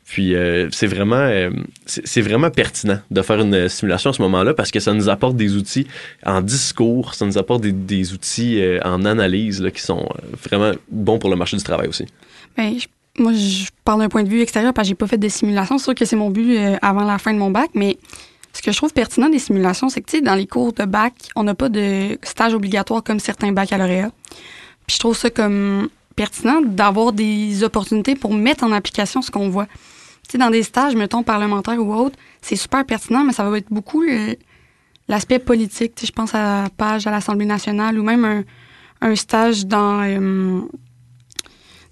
Puis euh, c'est vraiment euh, c'est, c'est vraiment pertinent de faire une simulation à ce moment-là parce que ça nous apporte des outils en discours, ça nous apporte des, des outils euh, en analyse là, qui sont vraiment bons pour le marché du travail aussi. Bien, je, moi, je parle d'un point de vue extérieur parce que j'ai pas fait de simulation. C'est sûr que c'est mon but euh, avant la fin de mon bac, mais ce que je trouve pertinent des simulations, c'est que tu sais, dans les cours de bac, on n'a pas de stage obligatoire comme certains baccalauréats. Puis je trouve ça comme pertinent d'avoir des opportunités pour mettre en application ce qu'on voit. Tu sais, dans des stages, mettons, parlementaires ou autres, c'est super pertinent, mais ça va être beaucoup le, l'aspect politique. Tu sais, je pense à la page à l'Assemblée nationale ou même un, un stage dans, euh,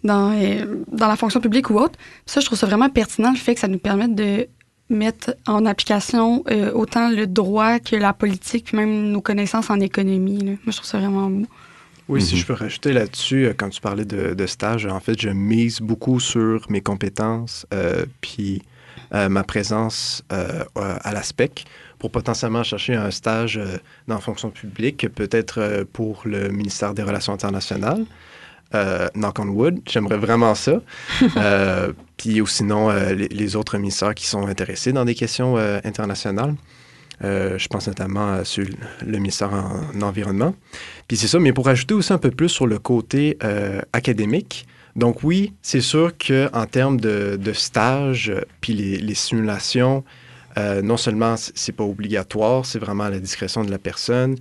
dans, euh, dans la fonction publique ou autre. Ça, je trouve ça vraiment pertinent, le fait que ça nous permette de mettre en application euh, autant le droit que la politique, puis même nos connaissances en économie. Là. Moi, je trouve ça vraiment beau. Oui, mm-hmm. Si je peux rajouter là-dessus, euh, quand tu parlais de, de stage, en fait, je mise beaucoup sur mes compétences euh, puis euh, ma présence euh, à la SPECQUE pour potentiellement chercher un stage euh, dans la fonction publique, peut-être euh, pour le ministère des Relations internationales, Euh, knock on wood, j'aimerais vraiment ça. euh, puis ou sinon, euh, les, les autres ministères qui sont intéressés dans des questions euh, internationales. Euh, je pense notamment euh, sur le ministère en, en environnement. Puis c'est ça, mais pour ajouter aussi un peu plus sur le côté euh, académique, donc oui, c'est sûr qu'en termes de, de stages, puis les, les simulations, euh, non seulement c'est pas obligatoire, c'est vraiment à la discrétion de la personne,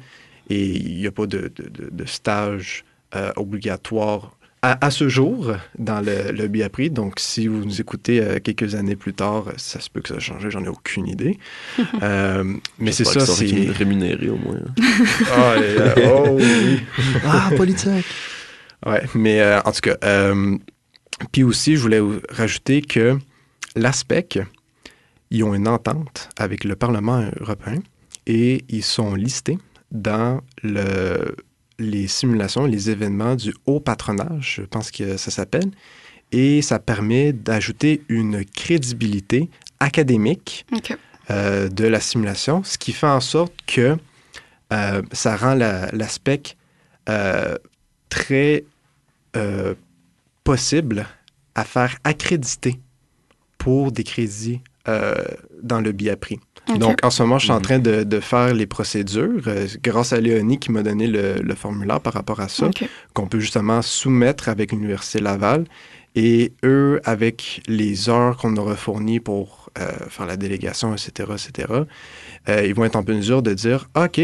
et il n'y a pas de, de, de, de stage euh, obligatoire à, à ce jour dans le, le BIAPRI. Donc, si vous nous écoutez euh, quelques années plus tard, ça se peut que ça a changé, j'en ai aucune idée. Euh, mais c'est ça, c'est... J'espère rémunéré au moins. Hein. oh, et, euh, oh oui! Ah, politique! Oui, mais euh, en tout cas, euh, puis aussi, je voulais rajouter que la SPECQUE, ils ont une entente avec le Parlement européen et ils sont listés dans le, les simulations, les événements du haut patronage, je pense que ça s'appelle, et ça permet d'ajouter une crédibilité académique okay. euh, de la simulation, ce qui fait en sorte que euh, ça rend la, la SPECQUE euh, très euh, possible à faire accréditer pour des crédits euh, dans le BIAPRI. Okay. Donc, en ce moment, je suis en train de, de faire les procédures euh, grâce à Léonie qui m'a donné le, le formulaire par rapport à ça, okay. qu'on peut justement soumettre avec l'Université Laval et eux, avec les heures qu'on aura fournies pour euh, faire la délégation, et cetera, et cetera, euh, ils vont être en mesure de dire « OK,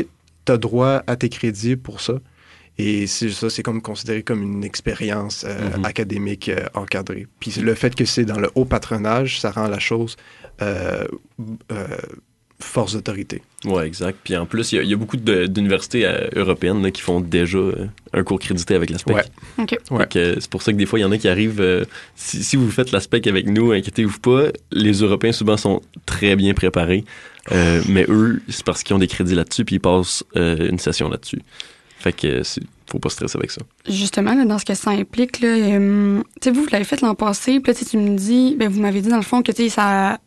t'as droit à tes crédits pour ça ». Et c'est, ça, c'est comme considéré comme une expérience euh, mm-hmm. académique euh, encadrée. Puis le fait que c'est dans le haut patronage, ça rend la chose euh, euh, force d'autorité. Oui, exact. Puis en plus, il y, y a beaucoup de, d'universités euh, européennes là, qui font déjà euh, un cours crédité avec la SPECQUE. Ouais. Okay. Ouais. Donc, euh, c'est pour ça que des fois, il y en a qui arrivent... Euh, si, si vous faites la SPECQUE avec nous, inquiétez-vous pas, les Européens souvent sont très bien préparés. Euh, mais eux, c'est parce qu'ils ont des crédits là-dessus puis ils passent euh, une session là-dessus. Fait que faut pas stresser avec ça. Justement, là, dans ce que ça implique, là, euh, tu sais, vous, vous l'avez fait l'an passé, puis là, tu me dis, ben, vous m'avez dit dans le fond que, tu sais, ça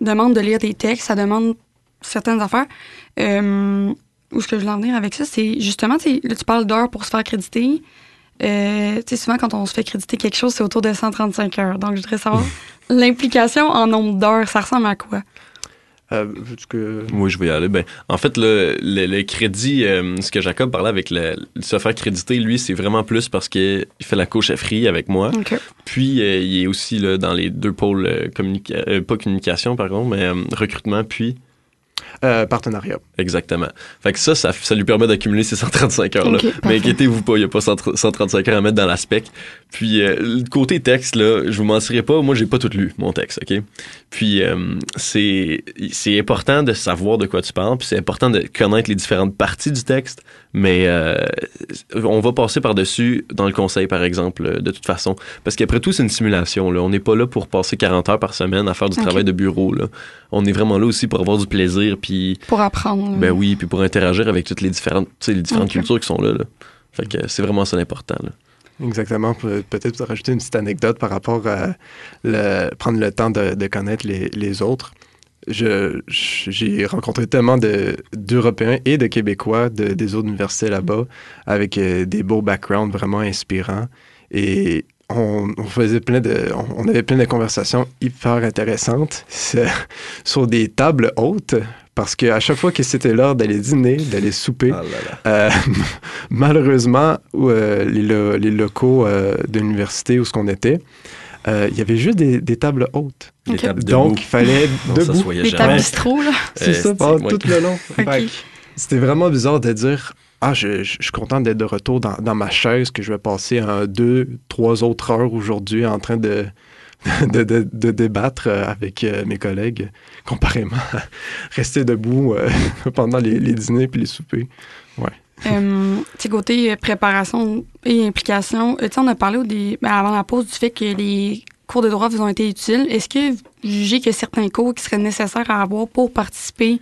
demande de lire des textes, ça demande certaines affaires. Euh, où est-ce que je veux en venir avec ça? C'est justement, tu sais, là, tu parles d'heures pour se faire créditer. Euh, tu sais, souvent, quand on se fait créditer quelque chose, c'est autour de cent trente-cinq heures. Donc, je voudrais savoir, l'implication en nombre d'heures, ça ressemble à quoi? Euh, que... Oui, je vais y aller. Ben, en fait, le, le, le crédit, euh, ce que Jacob parlait avec le, le se faire créditer, lui, c'est vraiment plus parce qu'il fait la co-chefferie avec moi. Okay. Puis, euh, il est aussi là, dans les deux pôles, euh, communica- euh, pas communication, par contre, mais euh, recrutement, puis... Euh, partenariat. Exactement. Fait que ça, ça, ça lui permet d'accumuler ces cent trente-cinq heures-là. Okay, mais inquiétez-vous pas, il n'y a pas cent trente-cinq heures à mettre dans la SPECQUE. Puis, euh, côté texte, là, je vous mentirai pas, moi, j'ai pas tout lu, mon texte, OK? Puis, euh, c'est, c'est important de savoir de quoi tu parles, puis c'est important de connaître les différentes parties du texte, mais euh, on va passer par-dessus dans le conseil, par exemple, de toute façon. Parce qu'après tout, c'est une simulation, là. On n'est pas là pour passer quarante heures par semaine à faire du okay. travail de bureau, là. On est vraiment là aussi pour avoir du plaisir, puis pour apprendre. Ben oui, puis pour interagir avec toutes les différentes, les différentes okay. cultures qui sont là, là. Fait que c'est vraiment ça l'important, là. Exactement. Peut-être pour rajouter une petite anecdote par rapport à le, prendre le temps de, de connaître les, les autres. Je, j'ai rencontré tellement de, d'Européens et de Québécois de, des autres universités là-bas avec des beaux backgrounds vraiment inspirants. Et On, on faisait plein de, on avait plein de conversations hyper intéressantes sur des tables hautes parce qu'à chaque fois que c'était l'heure d'aller dîner, d'aller souper, ah là là. Euh, malheureusement, euh, les, lo- les locaux euh, de l'université où ce qu'on était, il euh, y avait juste des, des tables hautes. Okay. Les tables debout. Donc, il fallait debout. Les tables bistrot, là. C'est euh, ça, pendant ouais. tout le long. Okay. C'était vraiment bizarre de dire... Ah, je, je, je suis content d'être de retour dans, dans ma chaise, que je vais passer un, deux, trois autres heures aujourd'hui en train de, de, de, de débattre avec mes collègues, comparément à rester debout euh, pendant les, les dîners puis les soupers. Ouais. Euh, côté préparation et implication, on a parlé au dé- ben avant la pause du fait que les cours de droit vous ont été utiles. Est-ce que vous jugez que certains cours qui seraient nécessaires à avoir pour participer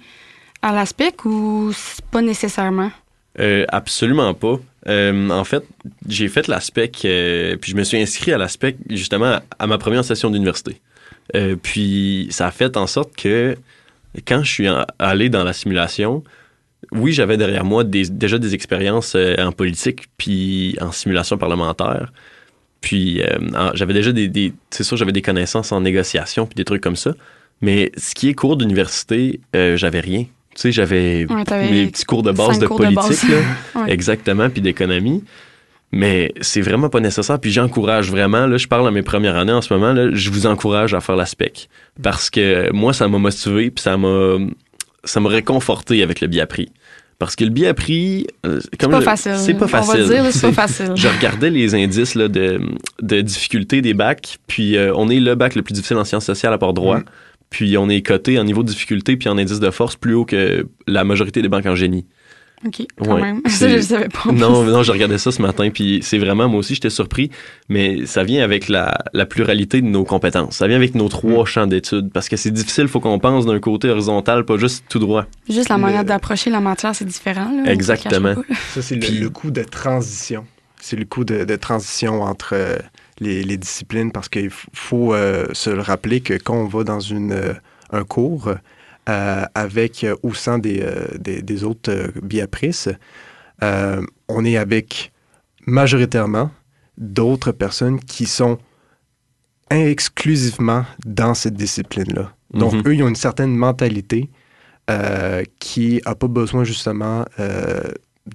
à la SPECQUE ou pas nécessairement? Euh, absolument pas. Euh, en fait, j'ai fait la SPECQUE, euh, puis je me suis inscrit à la SPECQUE justement à, à ma première session d'université. Euh, puis ça a fait en sorte que quand je suis en, allé dans la simulation, oui, j'avais derrière moi des, déjà des expériences euh, en politique puis en simulation parlementaire, Puis, euh, j'avais déjà des, des... C'est sûr, j'avais des connaissances en négociation puis des trucs comme ça. Mais ce qui est cours d'université, euh, j'avais rien. Tu sais, j'avais ouais, mes petits cours de base de politique, de là, ouais. exactement, puis d'économie. Mais c'est vraiment pas nécessaire. Puis j'encourage vraiment, là, je parle à mes premières années en ce moment, là, je vous encourage à faire la spec. Parce que moi, ça m'a motivé, puis ça m'a, ça m'a réconforté avec le BIAPRI. Parce que le BIAPRI, euh, comme c'est pas je, facile. C'est pas facile. On va dire, c'est, c'est pas facile. Je regardais les indices là, de, de difficulté des bacs, puis euh, on est le bac le plus difficile en sciences sociales à part droit. Mm. Puis on est coté en niveau de difficulté puis en indice de force plus haut que la majorité des banques en génie. OK, quand ouais, même. Ça, je le savais pas. Non, non, je regardais ça ce matin, puis c'est vraiment, moi aussi, j'étais surpris, mais ça vient avec la, la pluralité de nos compétences. Ça vient avec nos trois champs d'études, parce que c'est difficile, il faut qu'on pense d'un côté horizontal, pas juste tout droit. Juste la manière le... d'approcher la matière, c'est différent. Là, exactement. Pas, là. Ça, c'est puis... le, le coup de transition. C'est le coup de, de transition entre... Euh... Les, les disciplines, parce qu'il faut euh, se le rappeler que quand on va dans une, euh, un cours euh, avec euh, ou sans des, euh, des, des autres euh, biaprices, euh, on est avec majoritairement d'autres personnes qui sont exclusivement dans cette discipline-là. Donc, mm-hmm. eux, ils ont une certaine mentalité euh, qui n'a pas besoin justement... Euh,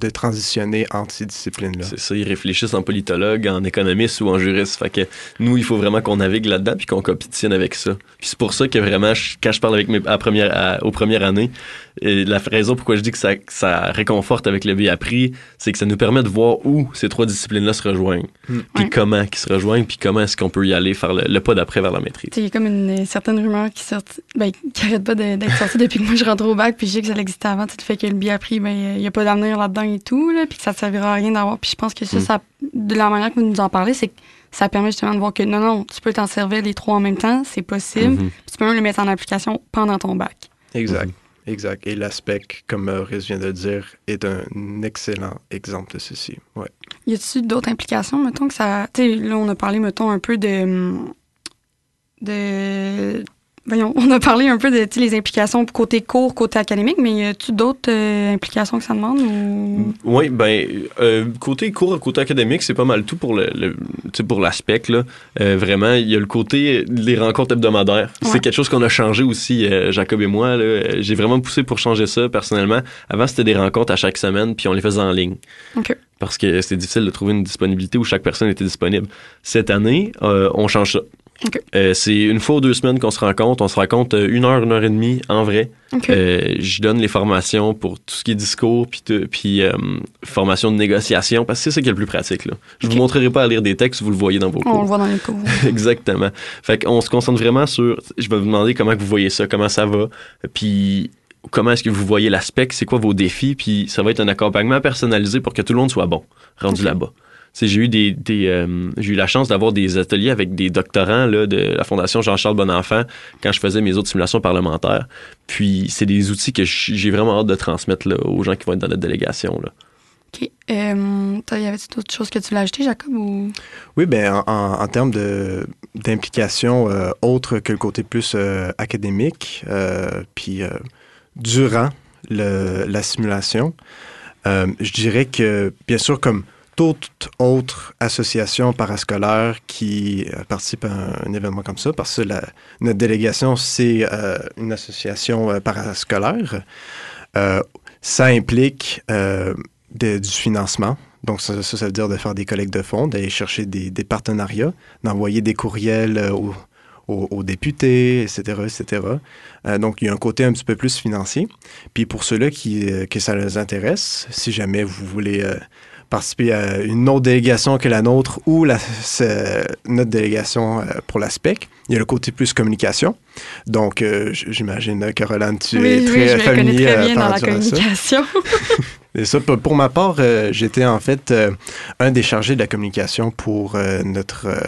de transitionner entre ces disciplines-là. C'est ça, ils réfléchissent en politologue, en économiste ou en juriste. Fait que nous, il faut vraiment qu'on navigue là-dedans puis qu'on compétitionne avec ça. Puis c'est pour ça que vraiment, je, quand je parle avec mes, à première, à, aux premières années, et la raison pourquoi je dis que ça, que ça réconforte avec le BIAPRI, c'est que ça nous permet de voir où ces trois disciplines-là se rejoignent, mmh. puis ouais. comment qu'ils se rejoignent, puis comment est-ce qu'on peut y aller, faire le, le pas d'après vers la maîtrise. Il y a comme une certaine rumeur qui sorti, ben, qui n'arrête pas de, d'être sortie depuis que moi je rentre au bac, puis je sais que ça existait avant, ça fait que le BIAPRI, ben, il n'y a pas d'avenir là-dedans et tout, là, puis que ça ne servira à rien d'avoir. Puis je pense que ça, mmh. ça, de la manière que vous nous en parlez, c'est que ça permet justement de voir que non, non, tu peux t'en servir les trois en même temps, c'est possible, mmh. puis tu peux même le mettre en application pendant ton bac. Exact. Mmh. Exact. Et la SPECQUE, comme Hauris vient de le dire, est un excellent exemple de ceci. Ouais. Y a-t-il d'autres implications, mettons, que ça... Tu sais, là, on a parlé, mettons, un peu de... de... Voyons, on a parlé un peu de les implications côté cours, côté académique, mais y a-t-il d'autres euh, implications que ça demande? Ou... Oui, bien, euh, côté cours, côté académique, c'est pas mal tout pour le, le pour l'aspect. Là. Euh, vraiment, il y a le côté des rencontres hebdomadaires. Ouais. C'est quelque chose qu'on a changé aussi, euh, Jacob et moi. Là. J'ai vraiment poussé pour changer ça, personnellement. Avant, c'était des rencontres à chaque semaine, puis on les faisait en ligne. OK. Parce que c'était difficile de trouver une disponibilité où chaque personne était disponible. Cette année, euh, on change ça. Okay. Euh, c'est une fois ou deux semaines qu'on se rencontre. On se rencontre une heure, une heure et demie en vrai. Okay. Euh, je donne les formations pour tout ce qui est discours puis, te, puis euh, formation de négociation parce que c'est ça qui est le plus pratique. Là. Je ne okay. vous montrerai pas à lire des textes, vous le voyez dans vos cours. On le voit dans les cours. Exactement. Fait qu'on se concentre vraiment sur... Je vais vous demander comment vous voyez ça, comment ça va, puis comment est-ce que vous voyez l'aspect, c'est quoi vos défis, puis ça va être un accompagnement personnalisé pour que tout le monde soit bon, rendu okay. là-bas. T'sais, j'ai eu des, des euh, j'ai eu la chance d'avoir des ateliers avec des doctorants là, de la Fondation Jean-Charles Bonenfant quand je faisais mes autres simulations parlementaires. Puis c'est des outils que j'ai vraiment hâte de transmettre là, aux gens qui vont être dans notre délégation. Là. OK. Euh, y avait-tu d'autres choses que tu voulais ajouter, Jacob? Ou... Oui, bien, en, en, en termes de, d'implication euh, autre que le côté plus euh, académique, euh, puis euh, durant le, la simulation, euh, je dirais que, bien sûr, comme toute autre association parascolaire qui participe à un, un événement comme ça, parce que la, notre délégation, c'est euh, une association euh, parascolaire. Euh, ça implique euh, de, du financement. Donc, ça, ça, ça veut dire de faire des collectes de fonds, d'aller chercher des, des partenariats, d'envoyer des courriels euh, aux, aux, aux députés, et cetera, et cetera. Euh, donc, il y a un côté un petit peu plus financier. Puis pour ceux-là qui, euh, que ça les intéresse, si jamais vous voulez... Euh, participer à une autre délégation que la nôtre ou la, notre délégation pour la SPECQUE. Il y a le côté plus communication. Donc, euh, j'imagine, Caroline, tu oui, es oui, très familier très bien dans la communication. Et ça, pour ma part, euh, j'étais en fait euh, un des chargés de la communication pour euh, notre, euh,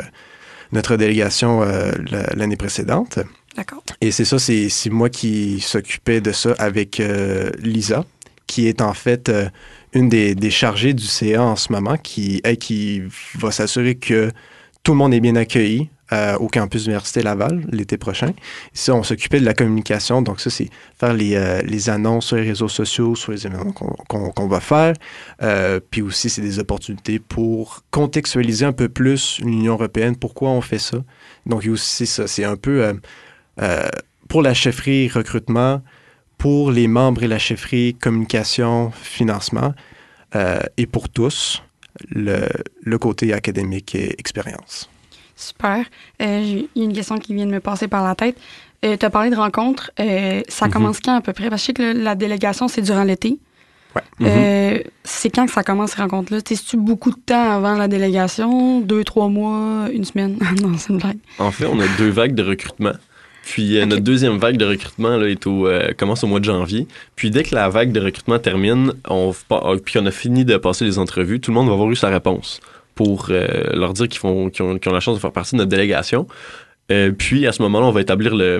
notre délégation euh, l'année précédente. D'accord. Et c'est ça, c'est, c'est moi qui s'occupais de ça avec euh, Lisa, qui est en fait... Euh, une des, des chargées du C A en ce moment qui, elle, qui va s'assurer que tout le monde est bien accueilli euh, au campus de l'Université Laval l'été prochain. Et ça, on s'occupait de la communication. Donc ça, c'est faire les, euh, les annonces sur les réseaux sociaux, sur les événements qu'on qu'on, qu'on va faire. Euh, puis aussi, c'est des opportunités pour contextualiser un peu plus l'Union européenne, pourquoi on fait ça. Donc aussi, ça, c'est un peu... Euh, euh, pour la chefferie recrutement, pour les membres et la chefferie communication, financement, euh, et pour tous, le, le côté académique et expérience. Super. Euh, j'ai une question qui vient de me passer par la tête. Euh, tu as parlé de rencontres. Euh, ça mm-hmm. commence quand à peu près? Parce que je sais que le, la délégation, c'est durant l'été. Ouais. Euh, mm-hmm. C'est quand que ça commence, ces rencontres-là? C'est-tu beaucoup de temps avant la délégation? Deux, trois mois, une semaine? Non, c'est une blague. En fait, on a deux vagues de recrutement. Puis euh, okay. notre deuxième vague de recrutement là, est au, euh, commence au mois de janvier. Puis dès que la vague de recrutement termine, on, puis on a fini de passer les entrevues, tout le monde va avoir eu sa réponse pour euh, leur dire qu'ils, font, qu'ils, ont, qu'ils ont la chance de faire partie de notre délégation. Euh, puis à ce moment-là, on va établir le,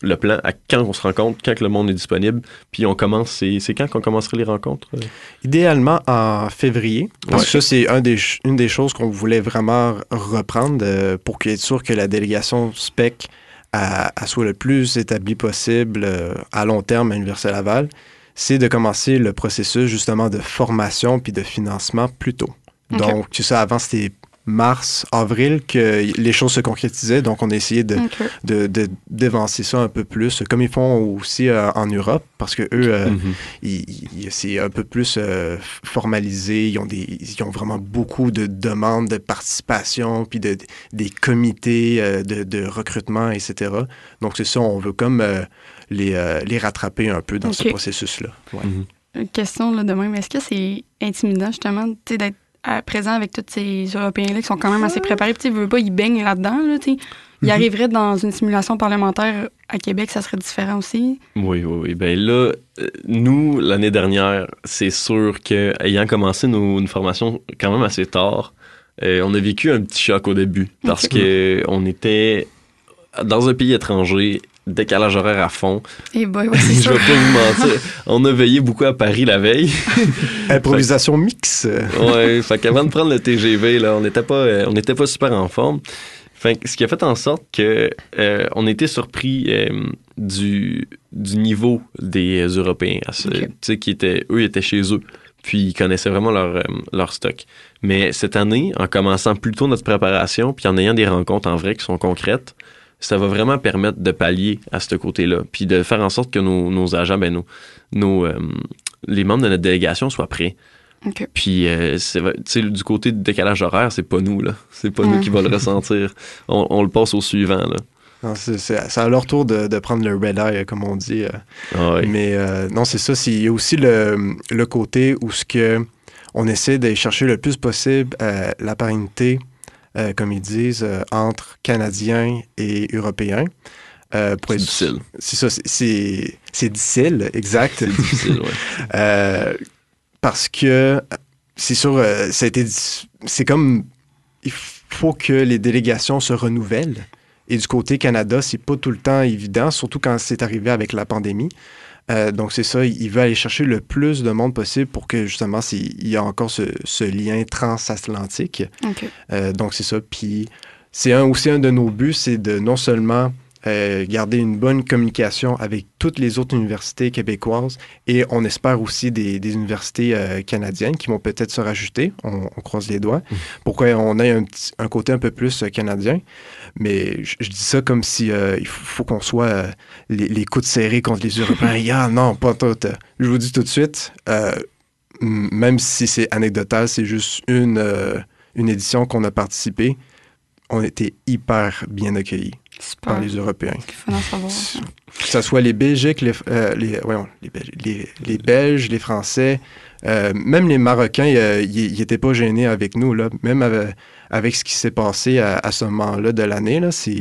le plan à quand on se rencontre, quand que le monde est disponible. Puis on commence, c'est, c'est quand qu'on commencerait les rencontres? Euh? Idéalement en février. Parce que ouais. ça, c'est un des, une des choses qu'on voulait vraiment reprendre euh, pour être sûr que la délégation SPECQUE À, à soit le plus établi possible euh, à long terme à l'Université Laval, c'est de commencer le processus justement de formation puis de financement plus tôt. Okay. Donc, tu sais, avant, c'était mars, avril que les choses se concrétisaient. Donc, on a essayé de, okay. de, de, d'avancer ça un peu plus, comme ils font aussi euh, en Europe, parce que eux, euh, mm-hmm. ils, ils, c'est un peu plus euh, formalisé. Ils ont, des, ils ont vraiment beaucoup de demandes de participation, puis de, des comités euh, de, de recrutement, et cetera. Donc, c'est ça, on veut comme euh, les, euh, les rattraper un peu dans okay. ce processus-là. Ouais. Mm-hmm. Une question là, de même, est-ce que c'est intimidant justement d'être à présent avec tous ces Européens-là qui sont quand même assez préparés. Puis, tu veux pas, ils baignent là-dedans. Là, ils mm-hmm. arriveraient dans une simulation parlementaire à Québec, ça serait différent aussi. Oui, oui, oui. Bien là, nous, l'année dernière, c'est sûr qu'ayant commencé nos, une formation quand même assez tard, euh, on a vécu un petit choc au début parce okay. qu'on était dans un pays étranger, décalage horaire à fond. Et ben, ouais, c'est je vais pas vous mentir. On a veillé beaucoup à Paris la veille. Improvisation mixte. Ouais, fait qu'avant de prendre le T G V, là, on n'était pas, on n'était pas super en forme. Fait que ce qui a fait en sorte que euh, on était surpris euh, du, du niveau des Européens, okay. tu sais, qui étaient, eux, étaient chez eux. Puis ils connaissaient vraiment leur, euh, leur stock. Mais cette année, en commençant plus tôt notre préparation, puis en ayant des rencontres en vrai qui sont concrètes, ça va vraiment permettre de pallier à ce côté-là, puis de faire en sorte que nos, nos agents, ben nos, nos, euh, les membres de notre délégation soient prêts. Okay. Puis, euh, c'est, du côté du décalage horaire, c'est pas nous, là. C'est pas mmh. nous qui va le ressentir. On, on le passe au suivant, là. Non, c'est, c'est, c'est à leur tour de, de prendre le red eye, comme on dit. Ah oui. Mais euh, non, c'est ça. Il y a aussi le, le côté où ce que on essaie de chercher le plus possible euh, la parité. Euh, comme ils disent, euh, entre Canadiens et Européens. Euh, pour c'est être... difficile. C'est ça, c'est, c'est, c'est difficile, exact. C'est difficile, oui. euh, parce que, c'est sûr, euh, ça a été, c'est comme, il faut que les délégations se renouvellent. Et du côté Canada, c'est pas tout le temps évident, surtout quand c'est arrivé avec la pandémie. Euh, donc, c'est ça, il veut aller chercher le plus de monde possible pour que, justement, il y a encore ce, ce lien transatlantique. Okay. Euh, donc, c'est ça. Puis, c'est un, aussi un de nos buts, c'est de non seulement euh, garder une bonne communication avec toutes les autres universités québécoises et on espère aussi des, des universités euh, canadiennes qui vont peut-être se rajouter. On, on croise les doigts. Mmh. Pourquoi on a un, un côté un peu plus euh, canadien. Mais je, je dis ça comme si euh, il faut, faut qu'on soit euh, les, les coudes serrés contre les Européens. Ah non, pas tout. Euh, je vous dis tout de suite, euh, m- même si c'est anecdotal, c'est juste une, euh, une édition qu'on a participé, on était hyper bien accueillis Super. Par les Européens. C'est que ce soit les Belgiques, les, euh, les, voyons, les, Belges, les, les Belges, les Français, euh, même les Marocains, ils n'étaient pas gênés avec nous, là, même avec... avec ce qui s'est passé à, à ce moment-là de l'année, là, c'est,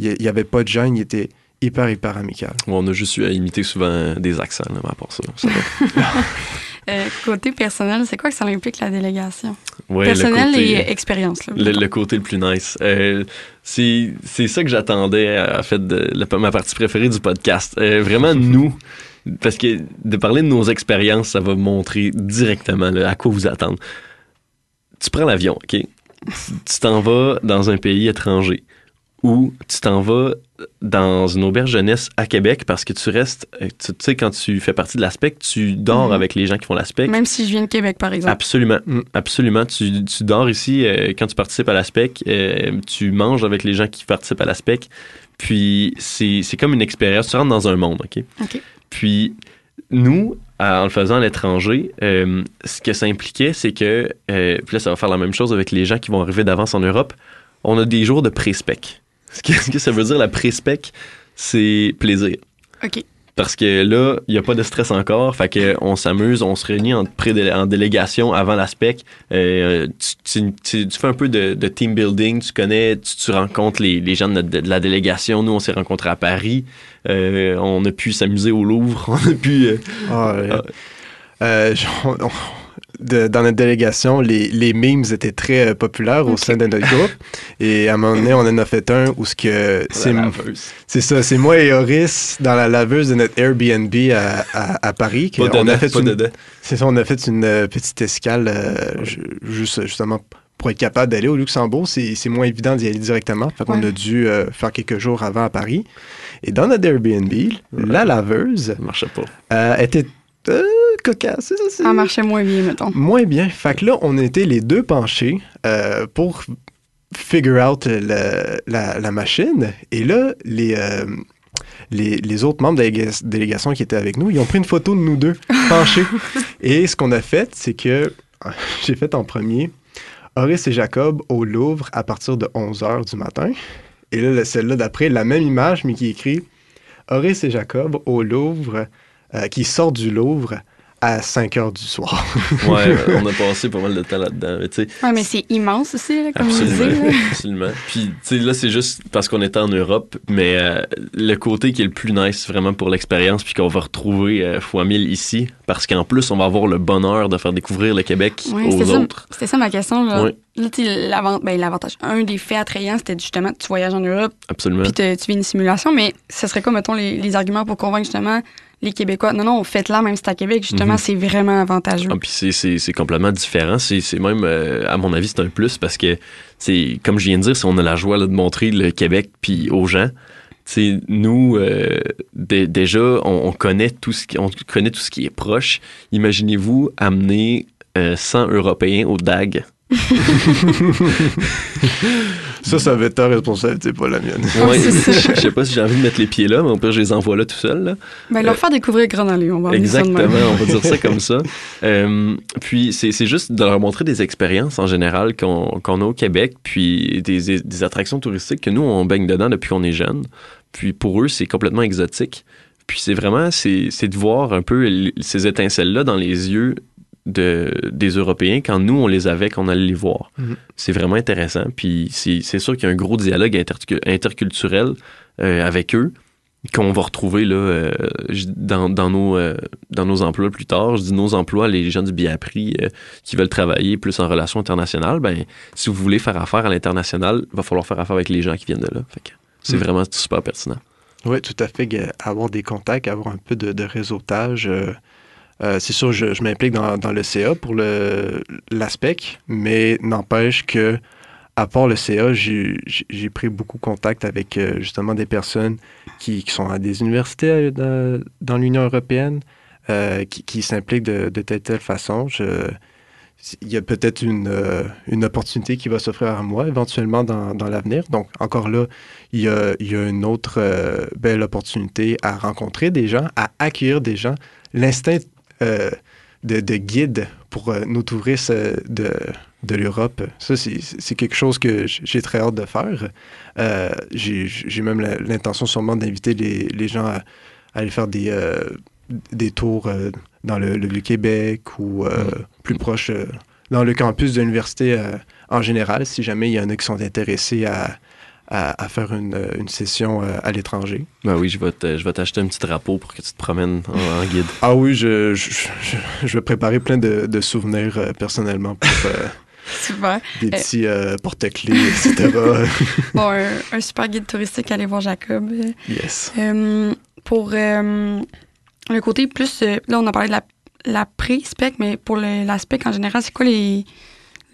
il n'y avait pas de gêne, il était hyper, hyper amical. Ouais, on a juste eu à imiter souvent des accents, là, mais à part ça. ça euh, côté personnel, c'est quoi que ça implique, la délégation? Ouais, personnel côté, et expérience. Là, le, le côté le plus nice. Euh, c'est, c'est ça que j'attendais, en fait, de, la, ma partie préférée du podcast. Euh, vraiment, nous... Parce que de parler de nos expériences, ça va montrer directement là, à quoi vous attendre. Tu prends l'avion, OK? Tu t'en vas dans un pays étranger où tu t'en vas dans une auberge jeunesse à Québec parce que tu restes, tu sais, quand tu fais partie de l'ASPECQUE, tu dors mmh. avec les gens qui font l'ASPECQUE. Même si je viens de Québec, par exemple. Absolument, mmh. absolument. Tu, tu dors ici, euh, quand tu participes à l'ASPECQUE, euh, tu manges avec les gens qui participent à l'ASPECQUE, puis c'est, c'est comme une expérience, tu rentres dans un monde, OK? OK. Puis nous, en le faisant à l'étranger, euh, ce que ça impliquait, c'est que, euh, puis là, ça va faire la même chose avec les gens qui vont arriver d'avance en Europe, on a des jours de pré-spec. Ce que, ce que ça veut dire, la pré-spec, c'est plaisir. OK. Parce que là, il n'y a pas de stress encore. Fait qu'on s'amuse, on se réunit en, pré- en délégation avant la spec. Euh, tu, tu, tu, tu fais un peu de, de team building. Tu connais, tu, tu rencontres les, les gens de, de, de la délégation. Nous, on s'est rencontrés à Paris. Euh, on a pu s'amuser au Louvre. On a pu... Euh, ah, ouais. euh, euh, genre, on... De, dans notre délégation, les, les memes étaient très euh, populaires au okay. sein de notre groupe. Et à un moment donné, on en a fait un où ce que c'est, la laveuse. C'est ça, c'est moi et Hauris dans la laveuse de notre Airbnb à, à, à Paris. Que on a fait une, c'est ça, on a fait une euh, petite escale euh, ouais. juste, justement pour être capable d'aller au Luxembourg. C'est, c'est moins évident d'y aller directement. Fait qu'on ouais. a dû euh, faire quelques jours avant à Paris. Et dans notre Airbnb, ouais. la laveuse marchait pas. Euh, était Euh, cocasse. Ça marchait moins bien, mettons. Moins bien. Fait que là, on était les deux penchés euh, pour figure out le, la, la machine. Et là, les, euh, les, les autres membres de la délégation qui étaient avec nous, ils ont pris une photo de nous deux penchés. Et ce qu'on a fait, c'est que j'ai fait en premier Hauris et Jacob au Louvre à partir de onze heures du matin. Et là, celle-là d'après, la même image, mais qui écrit Hauris et Jacob au Louvre. Euh, qui sort du Louvre à cinq heures du soir. Ouais, on a passé pas mal de temps là-dedans. Mais t'sais, ouais, mais c'est immense aussi, là, comme vous disiez. Là. Absolument. Puis, tu sais, là, c'est juste parce qu'on était en Europe, mais euh, le côté qui est le plus nice vraiment pour l'expérience, puis qu'on va retrouver euh, fois mille ici, parce qu'en plus, on va avoir le bonheur de faire découvrir le Québec ouais, aux c'était autres. Ça, c'était ça ma question, là. Ouais. Là, tu sais, l'avant- ben, l'avantage, un des faits attrayants, c'était justement que tu voyages en Europe. Absolument. Puis te, tu vis une simulation, mais ce serait quoi, mettons, les, les arguments pour convaincre justement les Québécois? Non, non, faites-la, même si c'est à Québec, justement, mm-hmm. c'est vraiment avantageux. Ah, puis c'est, c'est, c'est complètement différent. C'est, c'est même, euh, à mon avis, c'est un plus parce que, c'est, comme je viens de dire, si on a la joie là, de montrer le Québec puis aux gens, t'sais, nous, euh, d- déjà, on, on, connaît tout ce qui, on connaît tout ce qui est proche. Imaginez-vous amener euh, cent Européens au D A G. Ça, ça va être ta responsabilité, pas la mienne. Ouais, je sais pas si j'ai envie de mettre les pieds là, mais au pire, je les envoie là tout seul. Là. Ben, leur euh, faire découvrir Grand Allée, on va en dire ça de même. Exactement, on va dire ça comme ça. Euh, puis, c'est, c'est juste de leur montrer des expériences en général qu'on, qu'on a au Québec, puis des, des, des attractions touristiques que nous, on baigne dedans depuis qu'on est jeunes. Puis, pour eux, c'est complètement exotique. Puis, c'est vraiment, c'est, c'est de voir un peu l- ces étincelles-là dans les yeux De, des Européens quand nous, on les avait, qu'on allait les voir. Mm-hmm. C'est vraiment intéressant. Puis c'est, c'est sûr qu'il y a un gros dialogue inter- interculturel euh, avec eux qu'on va retrouver là, euh, dans, dans, nos, euh, dans nos emplois plus tard. Je dis nos emplois, les gens du BIAPRI euh, qui veulent travailler plus en relations internationales, ben si vous voulez faire affaire à l'international, il va falloir faire affaire avec les gens qui viennent de là. Fait que c'est mm-hmm. vraiment super pertinent. Oui, tout à fait. Avoir des contacts, avoir un peu de, de réseautage... Euh... Euh, c'est sûr, je, je m'implique dans, dans le C A pour le, l'aspect, mais n'empêche que, à part le C A, j'ai, j'ai pris beaucoup contact avec euh, justement des personnes qui, qui sont à des universités euh, dans l'Union européenne, euh, qui, qui s'impliquent de, de telle telle façon. Je, il y a peut-être une, euh, une opportunité qui va s'offrir à moi éventuellement dans, dans l'avenir. Donc, encore là, il y a, il y a une autre euh, belle opportunité à rencontrer des gens, à accueillir des gens. L'instinct Euh, de, de guide pour euh, nos touristes euh, de, de l'Europe. Ça, c'est, c'est quelque chose que j'ai très hâte de faire. Euh, j'ai, j'ai même la, l'intention sûrement d'inviter les, les gens à, à aller faire des, euh, des tours euh, dans le, le, le Québec ou euh, mmh. plus proche euh, dans le campus de l'université euh, en général, si jamais il y en a qui sont intéressés à... À, à faire une, une session à l'étranger. Ben oui, je vais, te, je vais t'acheter un petit drapeau pour que tu te promènes en, en guide. Ah oui, je, je, je, je vais préparer plein de, de souvenirs euh, personnellement pour euh, super. Des petits euh, porte-clés, et cetera. Bon, un, un super guide touristique, allez voir Jacob. Yes. Euh, pour euh, le côté plus... Euh, là, on a parlé de la, la pré-spec, mais pour le, la spec en général, c'est quoi les...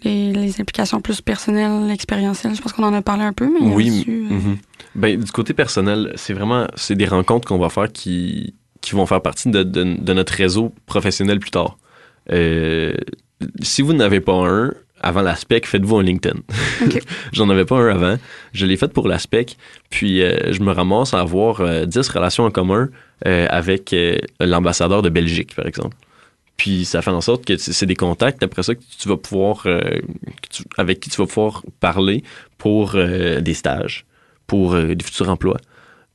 les, les implications plus personnelles, expérientielles. Je pense qu'on en a parlé un peu, mais... Oui, là-dessus, euh... mm-hmm. Ben, du côté personnel, c'est vraiment c'est des rencontres qu'on va faire qui, qui vont faire partie de, de, de notre réseau professionnel plus tard. Euh, si vous n'avez pas un... Avant la SPECQUE, faites-vous un LinkedIn. Okay. J'en avais pas un avant. Je l'ai fait pour la SPECQUE. Puis, euh, je me ramasse à avoir euh, dix relations en commun euh, avec euh, l'ambassadeur de Belgique, par exemple. Puis, ça fait en sorte que c'est des contacts, après ça, que tu vas pouvoir, euh, que tu, avec qui tu vas pouvoir parler pour euh, des stages, pour euh, des futurs emplois.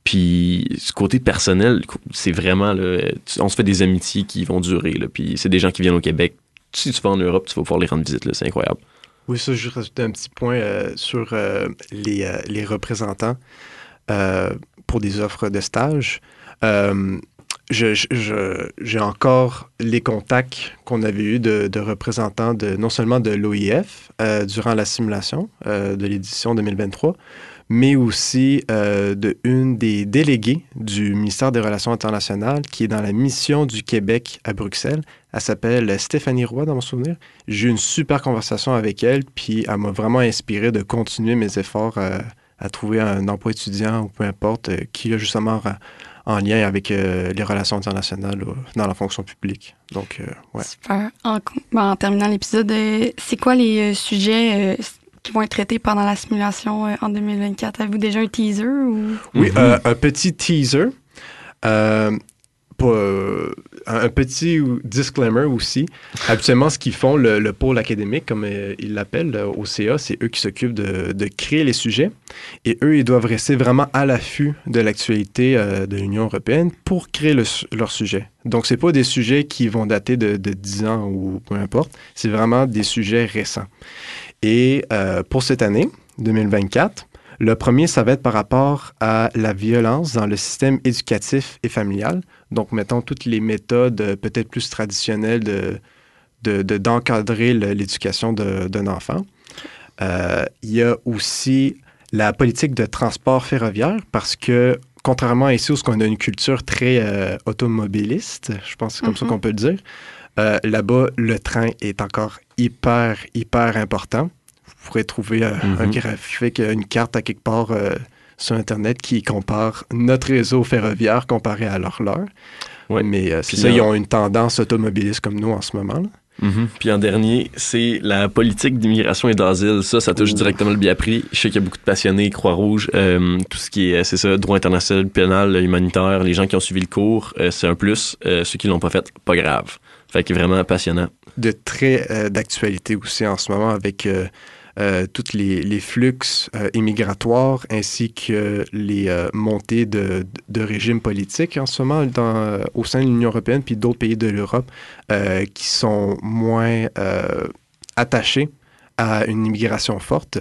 Puis, ce côté personnel, c'est vraiment... Là, on se fait des amitiés qui vont durer. Là, puis, c'est des gens qui viennent au Québec. Si tu vas en Europe, tu vas pouvoir les rendre visite, là, c'est incroyable. Oui, ça, je rajoute un petit point euh, sur euh, les, euh, les représentants euh, pour des offres de stage. Euh, je, je, je, j'ai encore les contacts qu'on avait eus de, de représentants de, non seulement de l'O I F euh, durant la simulation euh, de l'édition deux mille vingt-trois, mais aussi euh, de une des déléguées du ministère des Relations internationales qui est dans la mission du Québec à Bruxelles. Elle s'appelle Stéphanie Roy, dans mon souvenir. J'ai eu une super conversation avec elle, puis elle m'a vraiment inspiré de continuer mes efforts euh, à trouver un emploi étudiant ou peu importe, euh, qui est justement en lien avec euh, les relations internationales euh, dans la fonction publique. Donc, euh, ouais. Super. En, en terminant l'épisode, euh, c'est quoi les euh, sujets... Euh, qui vont être traités pendant la simulation euh, en deux mille vingt-quatre. Avez-vous déjà un teaser? Ou... Oui, mm-hmm. euh, un petit teaser. Euh, pour, euh, un petit disclaimer aussi. Habituellement, ce qu'ils font, le, le pôle académique, comme euh, ils l'appellent euh, au C A, c'est eux qui s'occupent de, de créer les sujets. Et eux, ils doivent rester vraiment à l'affût de l'actualité euh, de l'Union européenne pour créer le, leur sujet. Donc, ce n'est pas des sujets qui vont dater de, de dix ans ou peu importe. C'est vraiment des sujets récents. Et euh, pour cette année, deux mille vingt-quatre, le premier, ça va être par rapport à la violence dans le système éducatif et familial. Donc, mettons toutes les méthodes peut-être plus traditionnelles de, de, de, d'encadrer le, l'éducation de, d'un enfant. Euh, il y a aussi la politique de transport ferroviaire parce que, contrairement à ici où on a une culture très euh, automobiliste, je pense que c'est comme mm-hmm. ça qu'on peut le dire, Euh, là-bas, le train est encore hyper, hyper important. Vous pourrez trouver euh, mm-hmm. un graphique, une carte à quelque part euh, sur Internet qui compare notre réseau ferroviaire comparé à leur leur. Ouais. Mais euh, c'est ça, en... ils ont une tendance automobiliste comme nous en ce moment. Là. Mm-hmm. Puis en dernier, c'est la politique d'immigration et d'asile. Ça, ça touche Ouh. directement le BIAPRI. Je sais qu'il y a beaucoup de passionnés, Croix-Rouge, euh, tout ce qui est, c'est ça, droit international, pénal, humanitaire. Les gens qui ont suivi le cours, euh, c'est un plus. Euh, ceux qui l'ont pas fait, pas grave. Fait qu'il est vraiment passionnant. De très euh, d'actualité aussi en ce moment avec euh, euh, tous les, les flux euh, immigratoires ainsi que les euh, montées de, de régimes politiques en ce moment dans, euh, au sein de l'Union européenne puis d'autres pays de l'Europe euh, qui sont moins euh, attachés à une immigration forte.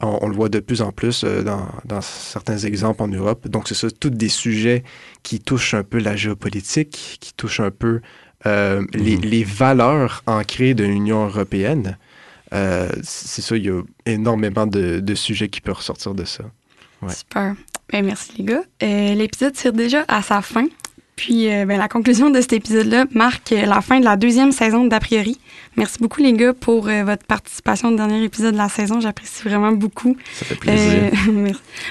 On, on le voit de plus en plus euh, dans, dans certains exemples en Europe. Donc c'est ça, tous des sujets qui touchent un peu la géopolitique, qui touchent un peu... Euh, mm-hmm. les, les valeurs ancrées de l'Union européenne, euh, c'est ça, il y a énormément de, de sujets qui peuvent ressortir de ça. Ouais. Super. Ben, merci les gars. Euh, l'épisode tire déjà à sa fin. Puis euh, ben, la conclusion de cet épisode-là marque la fin de la deuxième saison d'A priori. Merci beaucoup les gars pour euh, votre participation au dernier épisode de la saison. J'apprécie vraiment beaucoup. Ça fait plaisir. Euh,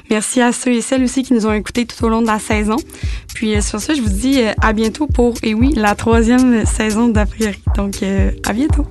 merci à ceux et celles aussi qui nous ont écoutés tout au long de la saison. Puis euh, sur ça, je vous dis euh, à bientôt pour, et oui, la troisième saison d'A priori. Donc euh, à bientôt.